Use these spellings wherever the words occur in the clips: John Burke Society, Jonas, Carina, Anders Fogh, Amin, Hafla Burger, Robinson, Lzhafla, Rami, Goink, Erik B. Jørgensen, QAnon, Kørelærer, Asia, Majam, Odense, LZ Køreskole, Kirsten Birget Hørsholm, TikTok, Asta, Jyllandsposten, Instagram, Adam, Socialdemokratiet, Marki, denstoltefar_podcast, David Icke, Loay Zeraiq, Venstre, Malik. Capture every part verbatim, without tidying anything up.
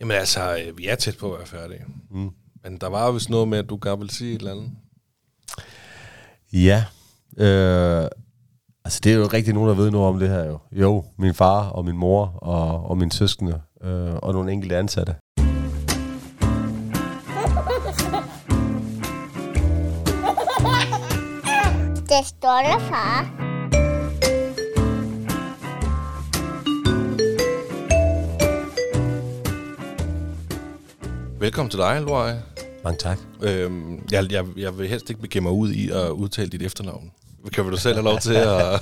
Jamen altså, vi er tæt på at være færdige. Mm. Men der var jo vist noget med, at du gerne ville sige et eller andet. Ja. Øh, altså, det er jo rigtig nogen, der ved noget om det her jo. Jo, min far og min mor og, og mine søskende øh, og nogle enkelte ansatte. Det stolte far. Velkommen til dig, Loay. Mange tak. Øhm, jeg, jeg, jeg vil helst ikke begive mig ud i at udtale dit efternavn. Kan du selv have lov til at...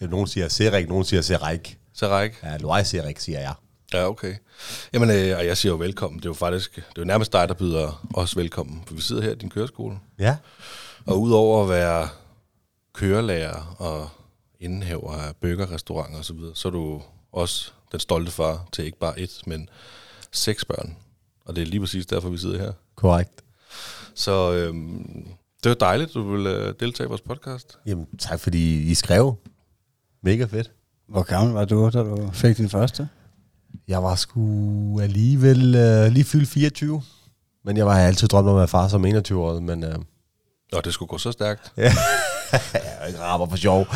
ja, nogen siger Zeraiq, nogen siger Zeraiq. Zeraiq? Ja, Loay Zeraiq siger jeg. Ja, okay. Jamen, øh, og jeg siger jo velkommen. Det er jo faktisk, det er jo nærmest dig, der byder os velkommen. For vi sidder her i din køreskole. Ja. Og udover at være kørelærer og indehaver af burgerrestauranter og så videre, så er du også den stolte far til ikke bare et, men seks børn. Og det er lige præcis derfor, vi sidder her. Korrekt. Så øhm, det var dejligt, du ville deltage i vores podcast. Jamen tak, fordi I skrev. Mega fedt. Hvor gammel var du, da du fik din første? Jeg var sgu alligevel øh, lige fyldt fireogtyve. Men jeg var altid drømt om at være far som enogtyve-årig. Men, øh... Nå, det skulle gå så stærkt. Ja. Jeg rapper for sjov.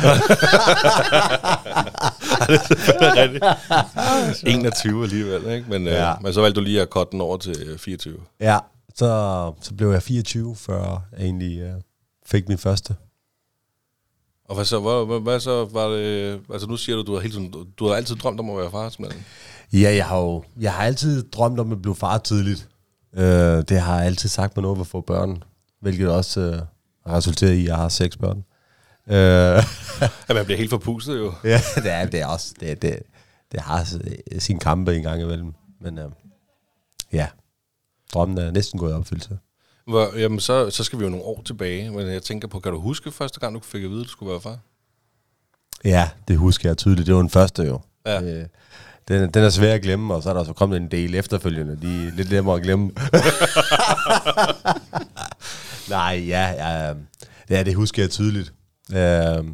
enogtyve alligevel, ikke? Men, ja. øh, men så valgte du lige at cutte den over til fireogtyve. Ja, så, så blev jeg fireogtyve, før jeg egentlig øh, fik min første. Og hvad så, hvad, hvad så var det... Altså nu siger du, du har, hele tiden, du har altid drømt om at være far. Ja, jeg har jo jeg har altid drømt om at blive far tidligt. Øh, det har jeg altid sagt mig noget at få børn, hvilket også... Øh, resulterer i, at jeg har seks børn. Øh. Jamen, jeg bliver helt forpustet jo. Ja, det er det er også. Det, det, det har sin kampe en gang imellem. Men øh, ja, drømmen er næsten gået i opfyldelse. Hvor, jamen, så, så skal vi jo nogle år tilbage. Men jeg tænker på, kan du huske første gang, du fik at vide, at du skulle være far? Ja, det husker jeg tydeligt. Det var den første jo. Ja. Øh, Den, den er svær at glemme, og så er der også kommet en del efterfølgende. De er lidt nemmere at glemme. Nej, ja, ja, ja, det husker jeg tydeligt. Øh,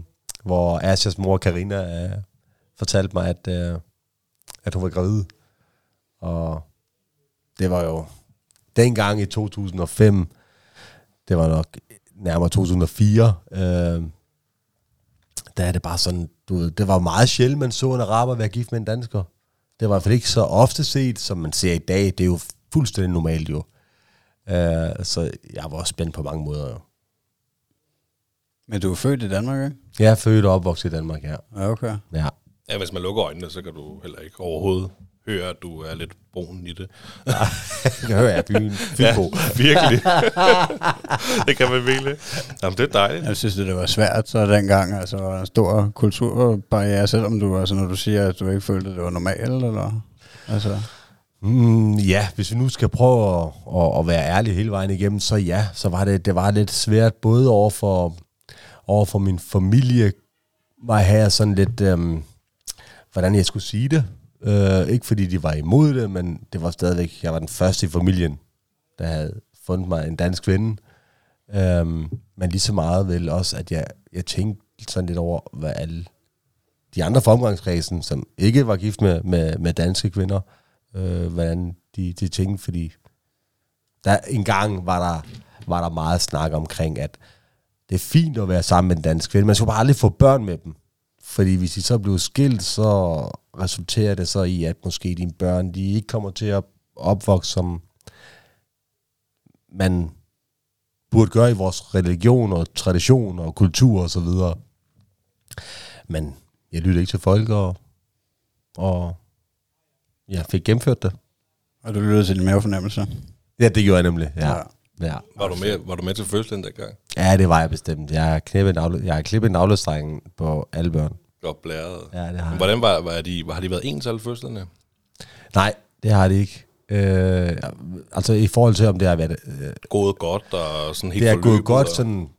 hvor Asias mor, Carina, øh, fortalte mig, at, øh, at hun var gravid. Og det var jo dengang i to tusind og fem, det var nok nærmere to tusind og fire, øh, der er det bare sådan, du ved, det var meget sjældent, man så en araber være gift med en dansker. Det var i hvert fald ikke så ofte set, som man ser i dag. Det er jo fuldstændig normalt jo. Uh, så jeg var også spændt på mange måder jo. Men du er født i Danmark, ikke? Jeg er født og opvokset i Danmark, ja. Okay. Ja. Ja, hvis man lukker øjnene, så kan du heller ikke overhovedet høre, at du er lidt brun i det. Nej, det hører jeg byen. Ja, virkelig. Det kan man virkelig. Jamen, det er dejligt. Jeg synes, det var svært så dengang. Altså, var der en stor kulturbarriere, selvom du, altså, når du siger, at du ikke følte, at det var normalt, eller? Altså... Mm, ja, hvis vi nu skal prøve at, at, at være ærlige hele vejen igennem, så ja, så var det, det var lidt svært, både over for, over for min familie, var her sådan lidt, øhm, hvordan jeg skulle sige det. Øh, ikke fordi de var imod det, men det var stadigvæk, jeg var den første i familien, der havde fundet mig en dansk kvinde. Øh, men lige så meget vel også, at jeg, jeg tænkte sådan lidt over, hvad alle de andre fra omgangskredsen, som ikke var gift med, med, med danske kvinder, Øh, hvordan de, de tænkte, fordi der engang var der, var der meget snak omkring, at det er fint at være sammen med en dansk kvinde, man skulle bare aldrig få børn med dem, fordi hvis de så blev skilt, så resulterer det så i, at måske dine børn, de ikke kommer til at opvokse, som man burde gøre i vores religion og tradition og kultur og så videre. Men jeg lytter ikke til folk, og, og jeg fik gennemført det. Og du lyttede til din mavefornemmelse? Ja, det gjorde jeg nemlig, ja. Ja. Ja. Var, du med, var du med til fødslen dengang? Ja, det var jeg bestemt. Jeg har klippet en, afle- en afløsdreng på alle børn. Godt blæret. Ja, det har Men hvordan var, var de, har de været ens alle fødslerne? Nej, det har de ikke. Øh, altså i forhold til, om det har været... Øh, gået godt og sådan helt forløbet? Det er gået godt og... sådan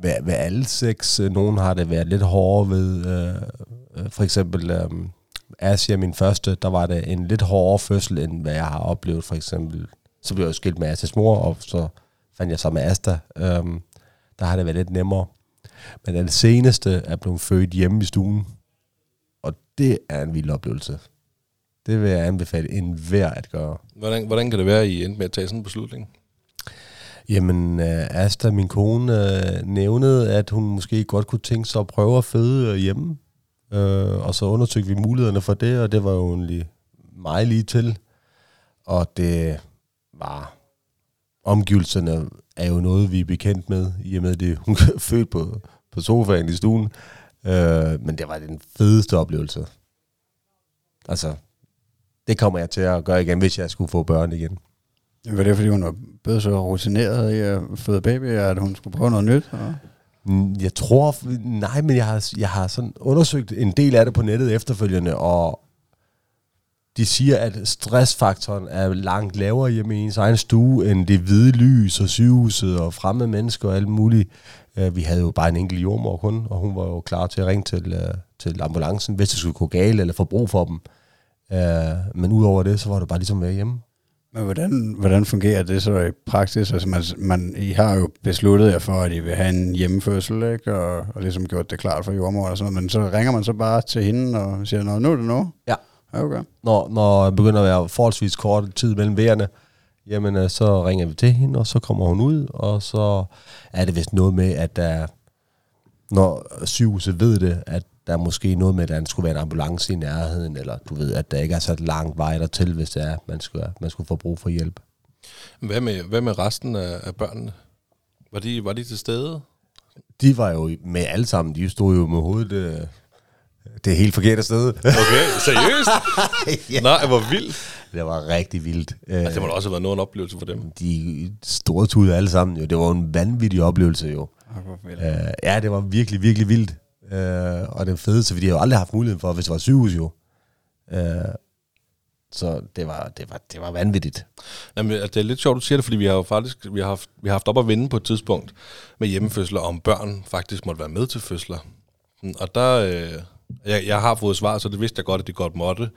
ved, ved alle seks. Nogen har det været lidt hårdere ved, øh, for eksempel... Øh, Asia, min første, der var det en lidt hårdere fødsel, end hvad jeg har oplevet, for eksempel. Så blev jeg jo skilt med Asias mor, og så fandt jeg sammen med Asta. Øhm, der har det været lidt nemmere. Men den seneste er blevet født hjemme i stuen, og det er en vild oplevelse. Det vil jeg anbefale enhver at gøre. Hvordan, hvordan kan det være, at I endte med at tage sådan en beslutning? Jamen, Asta, min kone, nævnede, at hun måske godt kunne tænke sig at prøve at føde hjemme. Og så undersøgte vi mulighederne for det, og det var jo egentlig meget lige til. Og det var... Omgivelserne er jo noget, vi er bekendt med, i og med det, hun er født på, på sofaen i stuen. Men det var den fedeste oplevelse. Altså, det kommer jeg til at gøre igen, hvis jeg skulle få børn igen. Var det, fordi hun var blevet så rutineret i at føde baby, at hun skulle prøve noget nyt? Eller? Jeg tror... Nej, men jeg har, jeg har sådan undersøgt en del af det på nettet efterfølgende, og de siger, at stressfaktoren er langt lavere hjemme i ens egen stue, end det hvide lys og sygehuset og fremmede mennesker og alt muligt. Vi havde jo bare en enkelt jordmor kun, og hun var jo klar til at ringe til, til ambulancen, hvis det skulle gå galt eller få brug for dem. Men udover det, så var det bare ligesom at være hjemme. Men hvordan, hvordan fungerer det så i praksis? Altså man, man, I har jo besluttet jer for, at I vil have en hjemmefødsel, ikke? Og, og ligesom gjort det klart for jordmor og sådan noget, men så ringer man så bare til hende og siger, nå, nu er det nu. Ja. Okay. Når, når jeg begynder at være forholdsvis kort tid mellem vejerne, jamen så ringer vi til hende, og så kommer hun ud, og så er det vist noget med, at der, når sygehuset ved det, at der er måske noget med, at der skulle være en ambulance i nærheden, eller du ved, at der ikke er så langt vej dertil, hvis det er, man skulle, man skulle få brug for hjælp. Hvad med, hvad med resten af børnene? Var de, var de til stede? De var jo med alle sammen, de stod jo med hovedet... Øh, Det er helt forkert sted. Okay, seriøst? Ja. Nej, hvor vildt. Det var rigtig vildt. Altså, det må da også have været noget en oplevelse for dem. De store tude alle sammen. Jo. Det var en vanvittig oplevelse jo. Okay. Uh, ja, det var virkelig, virkelig vildt. Uh, og det fedeste, fordi jeg jo aldrig haft muligheden for, hvis det var sygehus jo. Uh, så det var, det var, det var vanvittigt. Jamen, det er lidt sjovt, du siger det, fordi vi har jo faktisk vi har haft, vi har haft op at vende på et tidspunkt med hjemmefødsler, om børn faktisk måtte være med til fødsler. Og der... Øh Jeg, jeg har fået svar, så det vidste jeg godt, at det godt måtte.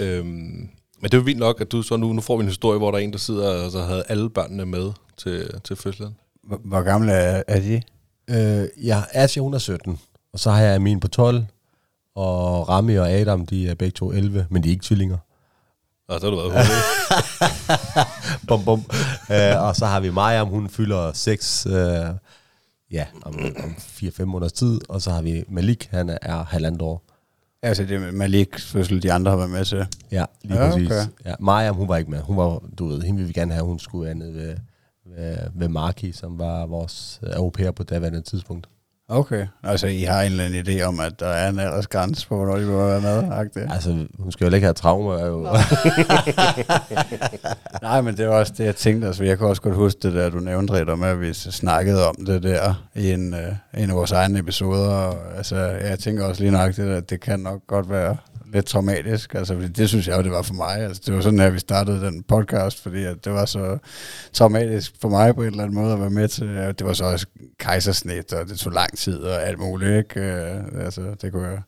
Øhm, men det er jo vildt nok, at du så nu, nu får vi en historie, hvor der er en, der sidder og så havde alle børnene med til, til fødslen. Hvor, hvor gamle er, er de? Øh, jeg er Asia, hun er sytten, og så har jeg Amin på tolv, og Rami og Adam, de er begge to elleve, men de er ikke tvillinger. Og så har du været hurtigt. Bum, bum. Øh, og så har vi Majam, hun fylder seks... Øh, Ja, om, om fire-fem måneders tid, og så har vi Malik, han er halvandet år. Altså det er Malik fødsel, de andre har været med til? Ja, lige ja, præcis. Okay. Ja, Mariam, hun var ikke med. Hun var, du ved, hende ville vi gerne have, hun skulle være nede ved, ved, ved Marki, som var vores au pair på daværende tidspunkt. Okay, altså I har en eller anden idé om, at der er en aldersgrænse på, hvornår de må være med? Altså, hun skal jo ikke have traumer jo. Nej, men det var også det, jeg tænkte, altså jeg kan også godt huske det der, du nævnte ret om, at vi snakkede om det der i en, uh, en af vores egne episoder, og, altså jeg tænker også lige nok det der, at det kan nok godt være lidt traumatisk, altså det synes jeg jo, det var for mig, altså det var sådan her, vi startede den podcast, fordi at det var så traumatisk for mig på en eller anden måde at være med til, det var så også kejsersnit, og det tog lang tid og alt muligt, ikke? Altså det kunne jeg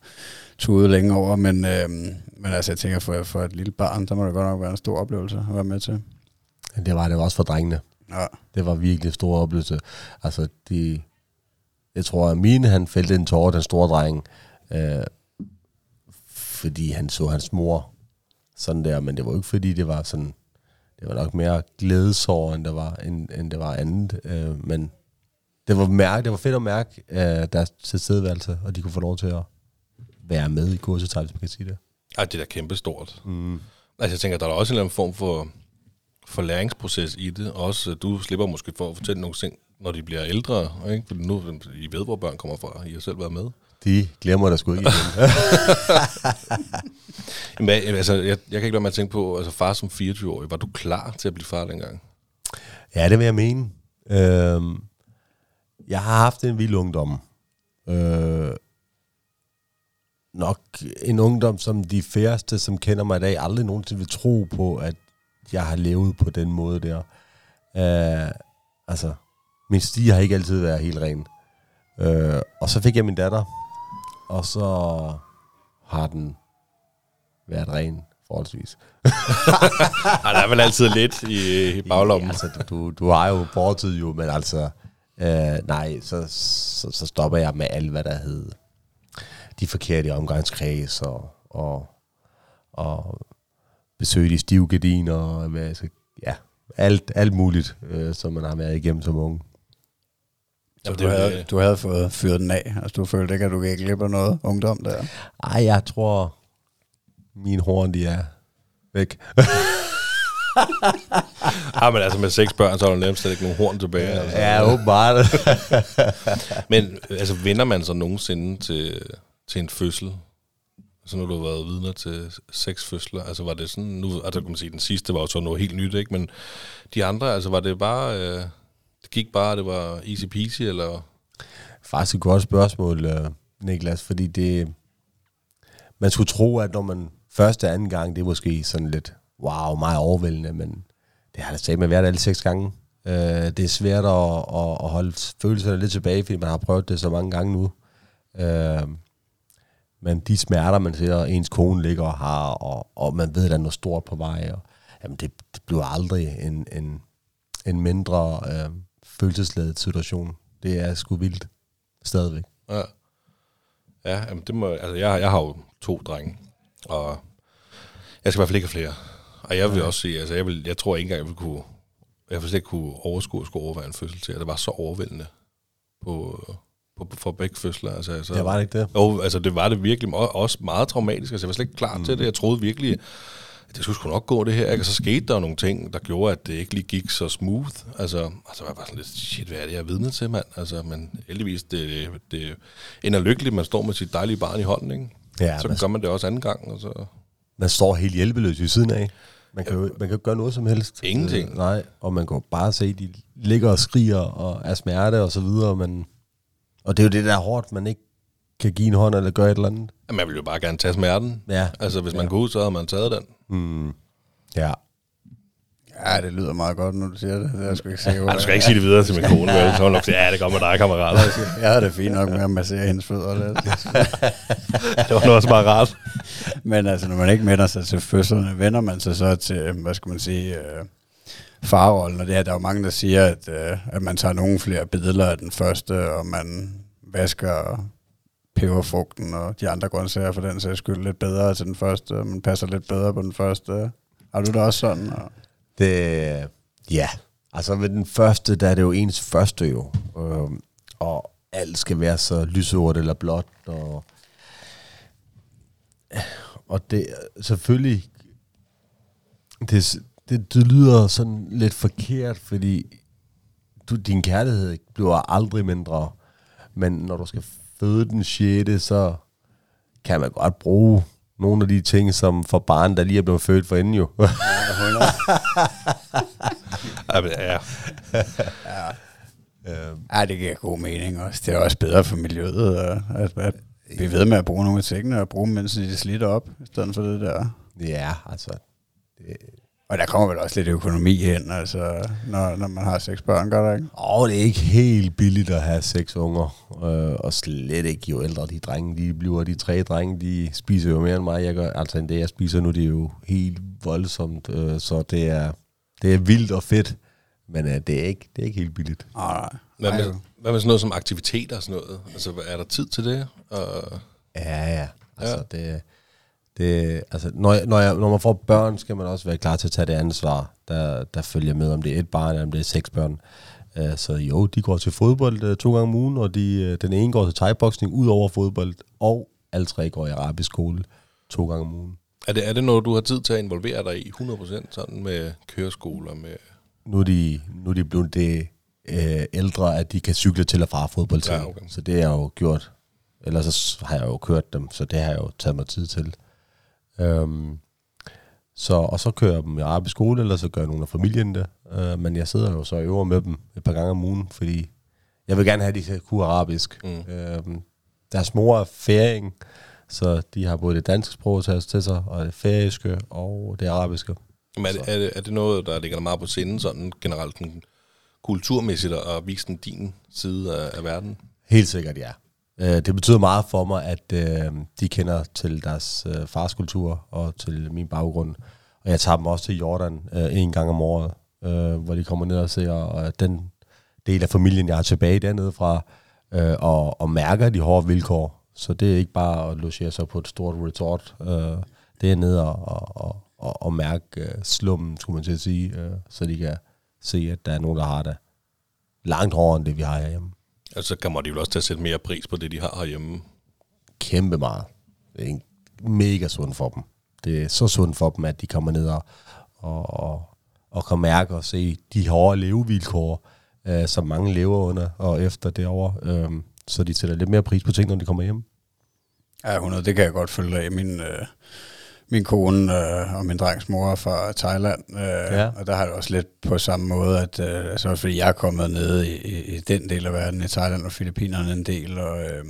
tude længe over, men, øhm, men altså jeg tænker, for, for et lille barn, der må det godt nok være en stor oplevelse at være med til. Det var det var også for drengene. Ja. Det var virkelig en stor oplevelse. Altså de, jeg tror, at mine, han fældte en tårer, den store dreng, øh, fordi han så hans mor sådan der, men det var jo ikke fordi det var sådan, det var nok mere glædesår, end det var, end, end det var andet, øh, men det var mærke, det var fedt at mærke øh, deres tilstedeværelse, og de kunne få lov til at være med i kursetøj, hvis man kan sige det. Ej, det er da kæmpestort. Mm. Altså jeg tænker, der er også en eller anden form for, for læringsproces i det, også du slipper måske for at fortælle nogle ting, når de bliver ældre, ikke? Fordi nu, I ved, hvor børn kommer fra, I har selv været med. De glemmer der sgu ikke igen. Jamen, altså, jeg, jeg kan ikke lade mig at tænke på, altså far som fireogtyve-årig, var du klar til at blive far dengang? Ja, det vil jeg mene. Øhm, jeg har haft en vild ungdom. Øh, nok en ungdom, som de færreste, som kender mig i dag, aldrig nogensinde vil tro på, at jeg har levet på den måde der. Øh, altså, min sti har ikke altid været helt ren. Øh, og så fik jeg min datter, og så har den været ren, forholdsvis. Ej, der er vel altid lidt i, i baglommen. Ja, altså, du, du har jo fortid jo, men altså, øh, nej, så, så, så stopper jeg med alt, hvad der hed de forkerte omgangskreds, og, og, og besøge de stive gardiner og altså, ja, alt, alt muligt, øh, som man har været igennem som unge. Så du havde, du havde fået fyret den af, og altså, du følte ikke, at du ikke glipper noget ungdom der? Ej, jeg tror, min horn, de er væk. Ah, men altså med seks børn, så har du nærmest ikke nogen horn tilbage. Altså. Ja, åbenbart. Men altså, vender man så nogensinde til, til en fødsel? Så når du har været vidner til seks fødsler, altså var det sådan, nu, altså kan man sige, den sidste var jo så noget helt nyt, ikke? Men de andre, altså var det bare, øh, det gik bare, det var easy peasy, eller? Faktisk et godt spørgsmål, Niklas, fordi det, man skulle tro, at når man første og anden gang, det er måske sådan lidt, wow, meget overvældende, men det har jeg sagt med hvert alle seks gange. Øh, det er svært at, at, at holde følelserne lidt tilbage, fordi man har prøvet det så mange gange nu. Øh, Men de smerter, man ser, ens kone ligger og har, og, og man ved, at der er noget stort på vej. Og, jamen, det, det bliver aldrig en, en, en mindre øh, følelsesladet situation. Det er sgu vildt stadigvæk. Ja, ja jamen, det må, altså, jeg, jeg har jo to drenge, og jeg skal i hvert fald ikke have flere. Og jeg vil ja. også sige, altså, jeg, vil, jeg tror ikke engang, jeg vil kunne, jeg vil slet ikke kunne overskue at skulle overveje en fødsel til. Det var så overvældende på... for begge fødsler. Altså, altså, ja, var det ikke det? Jo, altså det var det virkelig også meget traumatisk. Altså jeg var slet ikke klar mm. til det. Jeg troede virkelig, at det skulle sgu nok gå det her. Ikke? Og så skete der nogle ting, der gjorde, at det ikke lige gik så smooth. Altså, altså jeg var sådan lidt, shit, hvad er det, jeg er vidne til, mand? Altså, men heldigvis, det, det ender lykkeligt, man står med sit dejlige barn i hånden, ikke? Ja, så man, gør man det også anden gang. Og så. Man står helt hjælpeløs i siden af. Man kan, jo, man kan jo gøre noget som helst. Ingenting. Øh, nej, og man kan jo bare se, de ligger og skriger og er smerte og så videre, men... Og det er jo det, der er hårdt, man ikke kan give en hånd eller gøre et eller andet. Jamen, man vil jo bare gerne tage smerten. Ja. Altså, hvis man ja. kunne, så havde man taget den. Mm. Ja. Ja, det lyder meget godt, når du siger det. Jeg skal ikke sige, ja, du skal ikke sige det videre til min kone. Vel? Så nok ja, det går med dig, kammerater. Jeg havde det fint nok med at massere hendes fødder. Det var nu også meget rart. Men altså, når man ikke vender sig til fødslerne, vender man sig så til, hvad skal man sige... Øh farrollen, og det her, der er jo mange, der siger, at, øh, at man tager nogle flere billeder af den første, og man vasker peberfrugten og de andre grøntsager for den sags skyld lidt bedre til den første, og man passer lidt bedre på den første. Har du det også sådan? Og? Det, ja, altså ved den første, der er det jo ens første jo, øh, og alt skal være så lysort eller blåt, og, og det selvfølgelig det Det, det lyder sådan lidt forkert, fordi du, din kærlighed bliver aldrig mindre. Men når du skal føde den sjette, så kan man godt bruge nogle af de ting, som for barn, der lige er blevet født forinden jo. Ja, ja. Ja. Ja, det giver god mening også. Det er også bedre for miljøet. At, at vi ved med at bruge nogle af tingene, og bruge dem, mens de slitter op, i stedet for det der. Ja, altså... Det og der kommer vel også lidt økonomi hen, altså, når, når man har seks børn, gør det ikke? Åh, oh, det er ikke helt billigt at have seks unger, øh, og slet ikke jo ældre de drenge, de bliver de tre drenge, de spiser jo mere end mig, jeg gør, altså end det jeg spiser nu, det er jo helt voldsomt, øh, så det er, det er vildt og fedt, men øh, det, er ikke, det er ikke helt billigt. Oh, nej. Hvad med, hvad med sådan noget som aktiviteter og sådan noget? Altså, er der tid til det? Og... Ja, ja, altså ja. det... Det, altså, når, jeg, når, jeg, når man får børn, skal man også være klar til at tage det ansvar, der, der følger med, om det er et barn, eller om det er seks børn. Uh, så jo, de går til fodbold uh, to gange om ugen, og de, uh, den ene går til thai-boksning ud over fodbold, og alle tre går i arabisk skole to gange om ugen. Er det, er det noget, du har tid til at involvere dig i hundrede procent sådan med køreskoler? Med nu, er de, nu er de blevet det uh, ældre, at de kan cykle til og fra fodbold til. Ja, okay. Så det har jeg jo gjort. Ellers så har jeg jo kørt dem, så det har jeg jo taget mig tid til. Um, så, og så kører jeg dem i arabisk skole, eller så gør nogle af familien det. Uh, men jeg sidder jo så og øver med dem et par gange om ugen, fordi jeg vil gerne have, at de kan kunne arabisk. Mm. Um, deres mor er færing, så de har både det danske sprog til sig, og det færiske, og det arabiske. Men er det, er, det, er det noget, der ligger meget på sinde, sådan generelt kulturmæssigt, og vise den din side af, af verden? Helt sikkert, ja. Det betyder meget for mig, at øh, de kender til deres øh, fars kultur og til min baggrund. Og jeg tager dem også til Jordan øh, en gang om året, øh, hvor de kommer ned og ser og den del af familien, jeg har tilbage dernede fra, øh, og, og mærker de hårde vilkår. Så det er ikke bare at logere sig på et stort resort. Øh, det er nede og, og, og, og mærke øh, slummen, skulle man til at sige, øh, så de kan se, at der er nogen, der har det langt hårdere end det, vi har herhjemme. Og så kommer de jo også til at sætte mere pris på det, de har herhjemme. Kæmpe meget. Det er en mega sund for dem. Det er så sundt for dem, at de kommer ned og, og, og kan mærke og se de hårde levevilkår, øh, som mange lever under og efter derovre. Øh, så de sætter lidt mere pris på ting, når de kommer hjem. Ja, hundrede, det kan jeg godt følge af. Min, øh, min kone øh, og min drengs mor er fra Thailand, øh, ja. Og der har det også lidt på samme måde, at øh, altså fordi jeg er kommet ned i, i, i den del af verden, i Thailand og Filippinerne en del, og... Øh,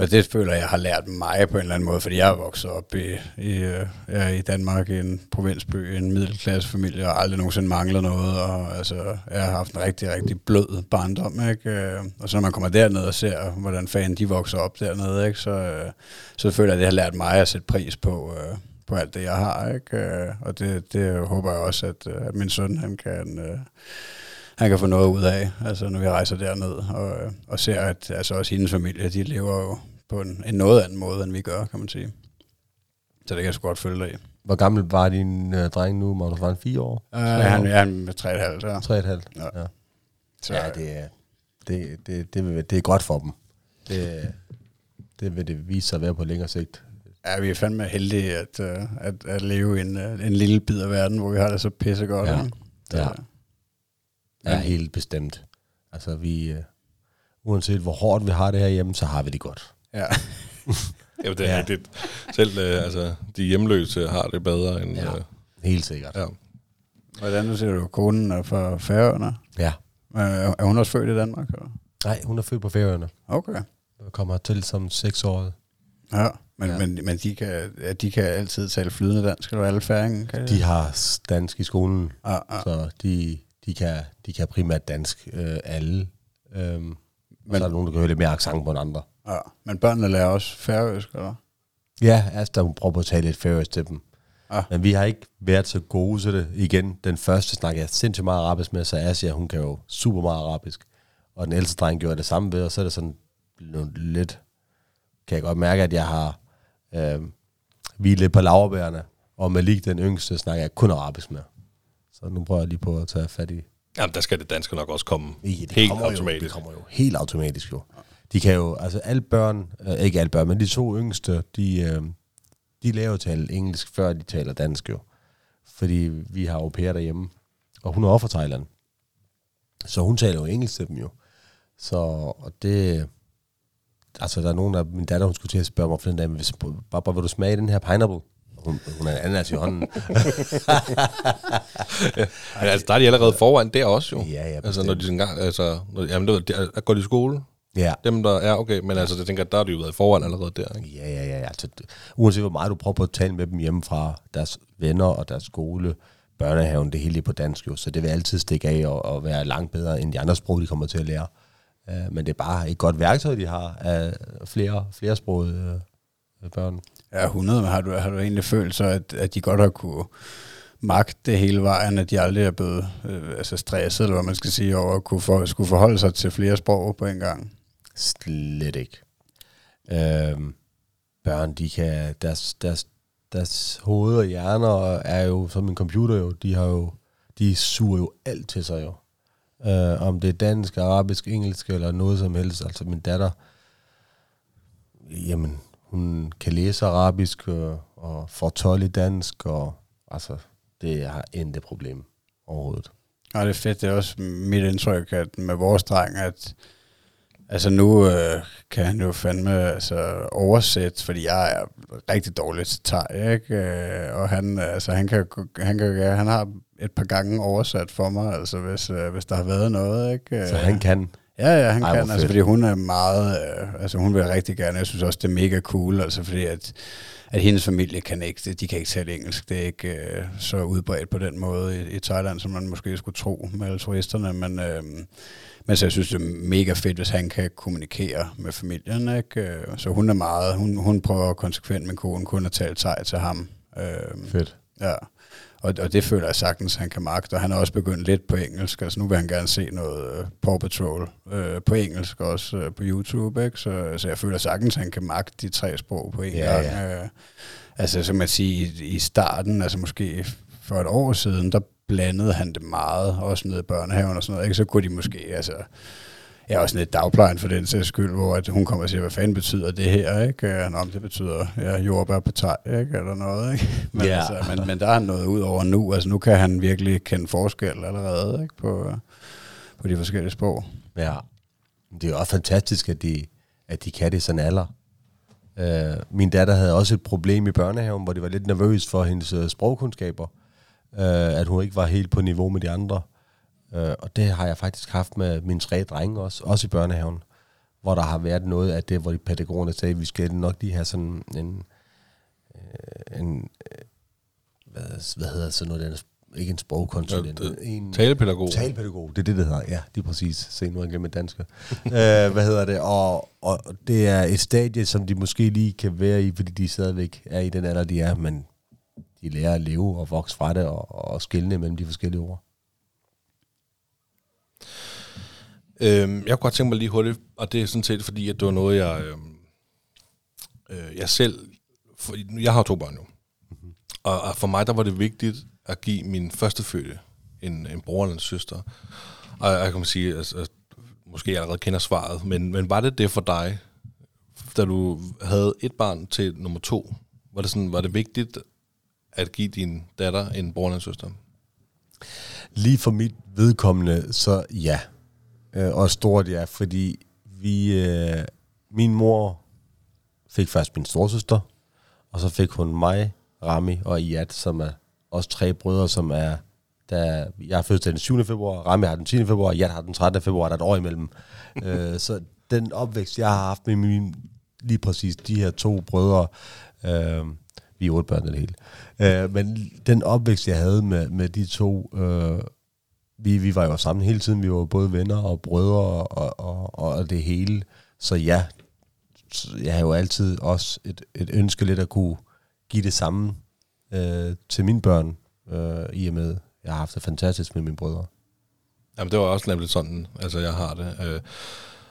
Og det føler jeg har lært mig på en eller anden måde, fordi jeg er vokset op i, i, i Danmark i en provinsby, en middelklassefamilie, og aldrig nogensinde mangler noget. Og altså, jeg har haft en rigtig, rigtig blød barndom, ikke? Og så når man kommer derned og ser, hvordan fanden de vokser op dernede, ikke? Så, så føler jeg, at det har lært mig at sætte pris på, på alt det, jeg har, ikke? Og det, det håber jeg også, at, at min søn, han kan... Han kan få noget ud af, altså når vi rejser derned og, og ser, at altså også hendes familie, de lever jo på en, en noget anden måde, end vi gør, kan man sige. Så det kan jeg sgu godt følge dig. Hvor gammel var din øh, dreng nu? Må du være fire år? Uh, han, han er tre og et halvt, ja. Tre og et halvt, ja. ja. Så, ja, det er, det, det, det, vil, det er godt for dem. Det, det vil det vise sig at være på længere sigt. Ja, vi er fandme heldige at, at, at leve i en, en lille bid af verden, hvor vi har det så pissegodt. Ja, ja. ja. Ja, helt bestemt. Altså vi, øh, uanset hvor hårdt vi har det her hjemme, så har vi det godt. Ja. Jo, det er ja. Det. Selv øh, altså, de hjemløse har det bedre end... Ja, øh, helt sikkert. Ja. Hvordan nu ser du, konen er fra Færøerne? Ja. Er, er hun også født i Danmark? Eller? Nej, hun er født på Færøerne. Okay. Og kommer til som seksåret. Ja, men, ja. men, men de, kan, de kan altid tale flydende dansk, eller alle færingen? Kan de har dansk i skolen, ja, ja. Så de... De kan, de kan primært dansk, øh, alle. Øhm, men, og så er der nogen, der kan høre lidt mere accent på end andre. Ja, men børnene lærer også færøsk, eller? Ja, Asta prøver på at tale lidt færøsk til dem. Ja. Men vi har ikke været så gode til det. Igen, den første snakker jeg sindssygt meget arabisk med, så Asia, hun kan jo super meget arabisk. Og den ældste dreng gjorde det samme ved, og så er det sådan lidt... Kan jeg godt mærke, at jeg har øh, hvilet lidt på laurbærerne, og Malik, den yngste, snakker jeg kun arabisk med. Så nu prøver jeg lige på at tage fat i... Jamen, der skal det danske nok også komme ja, det helt kommer automatisk. Jo, det kommer jo helt automatisk, jo. De kan jo... Altså, alle børn... Øh, ikke alle børn, men de to yngste, de, øh, de lærer jo tale engelsk, før de taler dansk, jo. Fordi vi har au pair derhjemme. Og hun er også fra Thailand. Så hun taler jo engelsk til dem, jo. Så og det... Altså, der er nogen, der... Min datter, hun skulle til at spørge mig for den dag, men hvis, bare, bare vil du smage den her pineapple? Hun, hun er en ananas i hånden. Men altså, der er de allerede foran der også, jo. Ja, ja. Altså, når de sådan gang, altså, når, jamen, der, der går de i skole. Ja. Dem, der er, okay, men altså, jeg tænker, der er de jo været foran allerede der, ikke? Ja, ja, ja. Altså, uanset hvor meget du prøver på at tale med dem hjemmefra, deres venner og deres skole, børnehaven, det hele er på dansk, jo. Så det vil altid stikke af og, og være langt bedre end de andre sprog, de kommer til at lære. Uh, men det er bare et godt værktøj, de har af flere, flere sprog, uh, børn. Ja, hundrede, men har du, har du egentlig følt så, at, at de godt har kunne magte det hele vejen, at de aldrig er blevet øh, altså stresset, eller hvad man skal sige, over at kunne for, skulle forholde sig til flere sprog på en gang? Slet ikke. Øhm, børn, de kan, deres, deres, deres hoved og hjerner er jo som en computer, jo. De har jo, de suger jo alt til sig, jo. Øh, om det er dansk, arabisk, engelsk, eller noget som helst. Altså min datter, jamen... Hun kan læse arabisk og, og fortolke dansk, og altså, det har intet problem overhovedet. Og det er fedt, det er også mit indtryk at med vores dreng, at altså nu øh, kan han jo fandme altså, oversætte, fordi jeg er rigtig dårlig til thai, ikke? Og han, altså, han, kan, han, kan, han har et par gange oversat for mig, altså, hvis, øh, hvis der har været noget. Ikke? Så han kan... Ja, ja, han Ej, kan, altså, fordi hun er meget, øh, altså hun vil rigtig gerne, jeg synes også, det er mega cool, altså fordi at, at hendes familie kan ikke, de kan ikke tale engelsk, det er ikke øh, så udbredt på den måde i, i Thailand, som man måske skulle tro med turisterne, men, øh, men så jeg synes, det er mega fedt, hvis han kan kommunikere med familien, ikke? Så hun er meget, hun, hun prøver konsekvent med konen kun at tale thai til ham. Øh, fedt. Ja. Og, og det føler jeg sagtens, han kan magte. Og han har også begyndt lidt på engelsk. Altså nu vil han gerne se noget uh, Paw Patrol uh, på engelsk, også uh, på YouTube. Ikke? Så, så jeg føler sagtens, han kan magte de tre sprog på en ja, gang. Ja. Uh, Altså som at sige, i, i starten, altså måske for et år siden, der blandede han det meget, også nede i børnehaven og sådan noget, ikke? Så kunne de måske, altså... Jeg er også lidt dagplejen for den sags skyld, hvor at hun kommer og siger, hvad fanden betyder det her, ikke? Nå, det betyder ja, jordbærpartej, ikke? Eller noget, ikke? Men, yeah. altså, men, men der er noget ud over nu. Altså nu kan han virkelig kende forskel allerede, ikke? På, på de forskellige sprog. Ja, det er jo også fantastisk, at de, at de kan det sådan alder. Øh, min datter havde også et problem i børnehaven, hvor de var lidt nervøs for hendes sprogkundskaber. Øh, at hun ikke var helt på niveau med de andre. Uh, og det har jeg faktisk haft med mine tre drenge også, også i børnehaven, hvor der har været noget af det, hvor de pædagogerne sagde, at vi skal nok lige have sådan en, en hvad, hvad hedder sådan noget, en, ikke en sprogkonsulent, ja, en talepædagog. Talepædagog, det er det, det hedder, ja, lige præcis. Se, nu har jeg glemt dansker. uh, hvad hedder det? Og, og det er et stadie, som de måske lige kan være i, fordi de stadigvæk er i den alder, de er, men de lærer at leve og vokse fra det og, og skelne mellem de forskellige ord. Jeg kunne godt tænke mig lige hurtigt, og det er sådan set fordi, at det var noget, jeg, øh, jeg selv... For, jeg har to børn nu, mm-hmm. og, og for mig, der var det vigtigt at give min førstefødte en, en bror eller en søster. Og jeg kan sige, at, at måske jeg allerede kender svaret, men, men var det det for dig, da du havde et barn til nummer to? Var det, sådan, var det vigtigt at give din datter en bror eller en søster? Lige for mit vedkommende, så ja. Øh, og stort ja, fordi vi, øh, min mor fik først min storsøster, og så fik hun mig, Rami og Iat, som er også tre brødre, som er, der, jeg er fødselsdag den syvende februar, Rami har den tiende februar, og Iat har den trettende februar, der er et år imellem. øh, så den opvækst, jeg har haft med min, lige præcis de her to brødre, øh, vi er otte børn det hele, øh, men den opvækst, jeg havde med, med de to... Øh, Vi, vi var jo sammen hele tiden, vi var både venner og brødre og, og, og det hele. Så ja, jeg har jo altid også et, et ønske lidt at kunne give det samme øh, til mine børn, øh, i og med, jeg har haft det fantastisk med mine brødre. Jamen det var også nemlig sådan, altså jeg har det. Øh,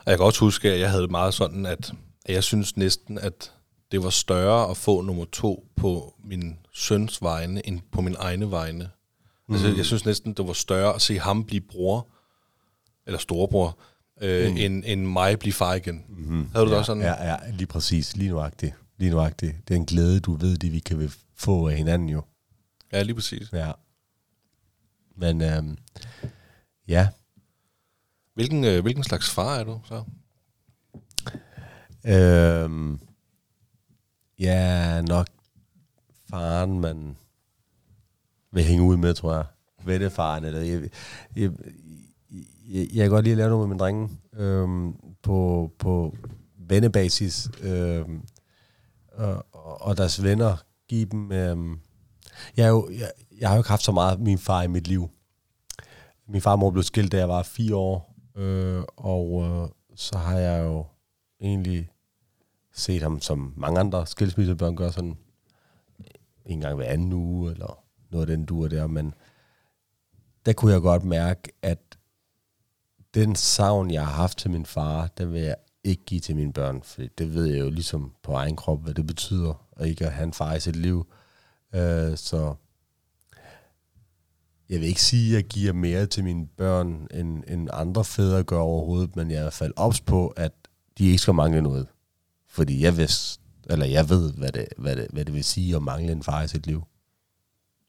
og jeg kan også huske, at jeg havde det meget sådan, at, at jeg synes næsten, at det var større at få nummer to på min søns vegne, end på min egne vegne. Mm-hmm. Altså, jeg synes næsten, det var større at se ham blive bror, eller storebror, øh, mm-hmm. end, end mig blive far igen. Mm-hmm. Havde du ja, det også sådan? Ja, ja, lige præcis. Lige nuagtigt. Lige nuagtigt. Det er en glæde, du ved, det vi kan få af hinanden jo. Ja, lige præcis. Ja. Men, øh, ja. Hvilken, øh, hvilken slags far er du så? Øh, ja, nok faren, man... vil hænge ud med, tror jeg. Vettefaren, eller... Jeg, jeg, jeg, jeg kan godt lide at lave noget med mine drenge øhm, på, på vennebasis. Øhm, og, og deres venner giver dem... Øhm, jeg, er jo, jeg, jeg har jo ikke haft så meget min far i mit liv. Min far og mor blev skilt, da jeg var fire år. Øh, og øh, så har jeg jo egentlig set ham, som mange andre skilsmissebørn gør, sådan en gang hver anden uge, eller... noget af den dur der, men der kunne jeg godt mærke, at den savn, jeg har haft til min far, den vil jeg ikke give til mine børn, for det ved jeg jo ligesom på egen krop, hvad det betyder, og ikke at have en far i sit liv. Uh, så jeg vil ikke sige, at jeg giver mere til mine børn, end, end andre fædre gør overhovedet, men jeg er i hvert fald ops på, at de ikke skal mangle noget. Fordi jeg, vidste, eller jeg ved, hvad det, hvad, det, hvad det vil sige at mangle en far i sit liv.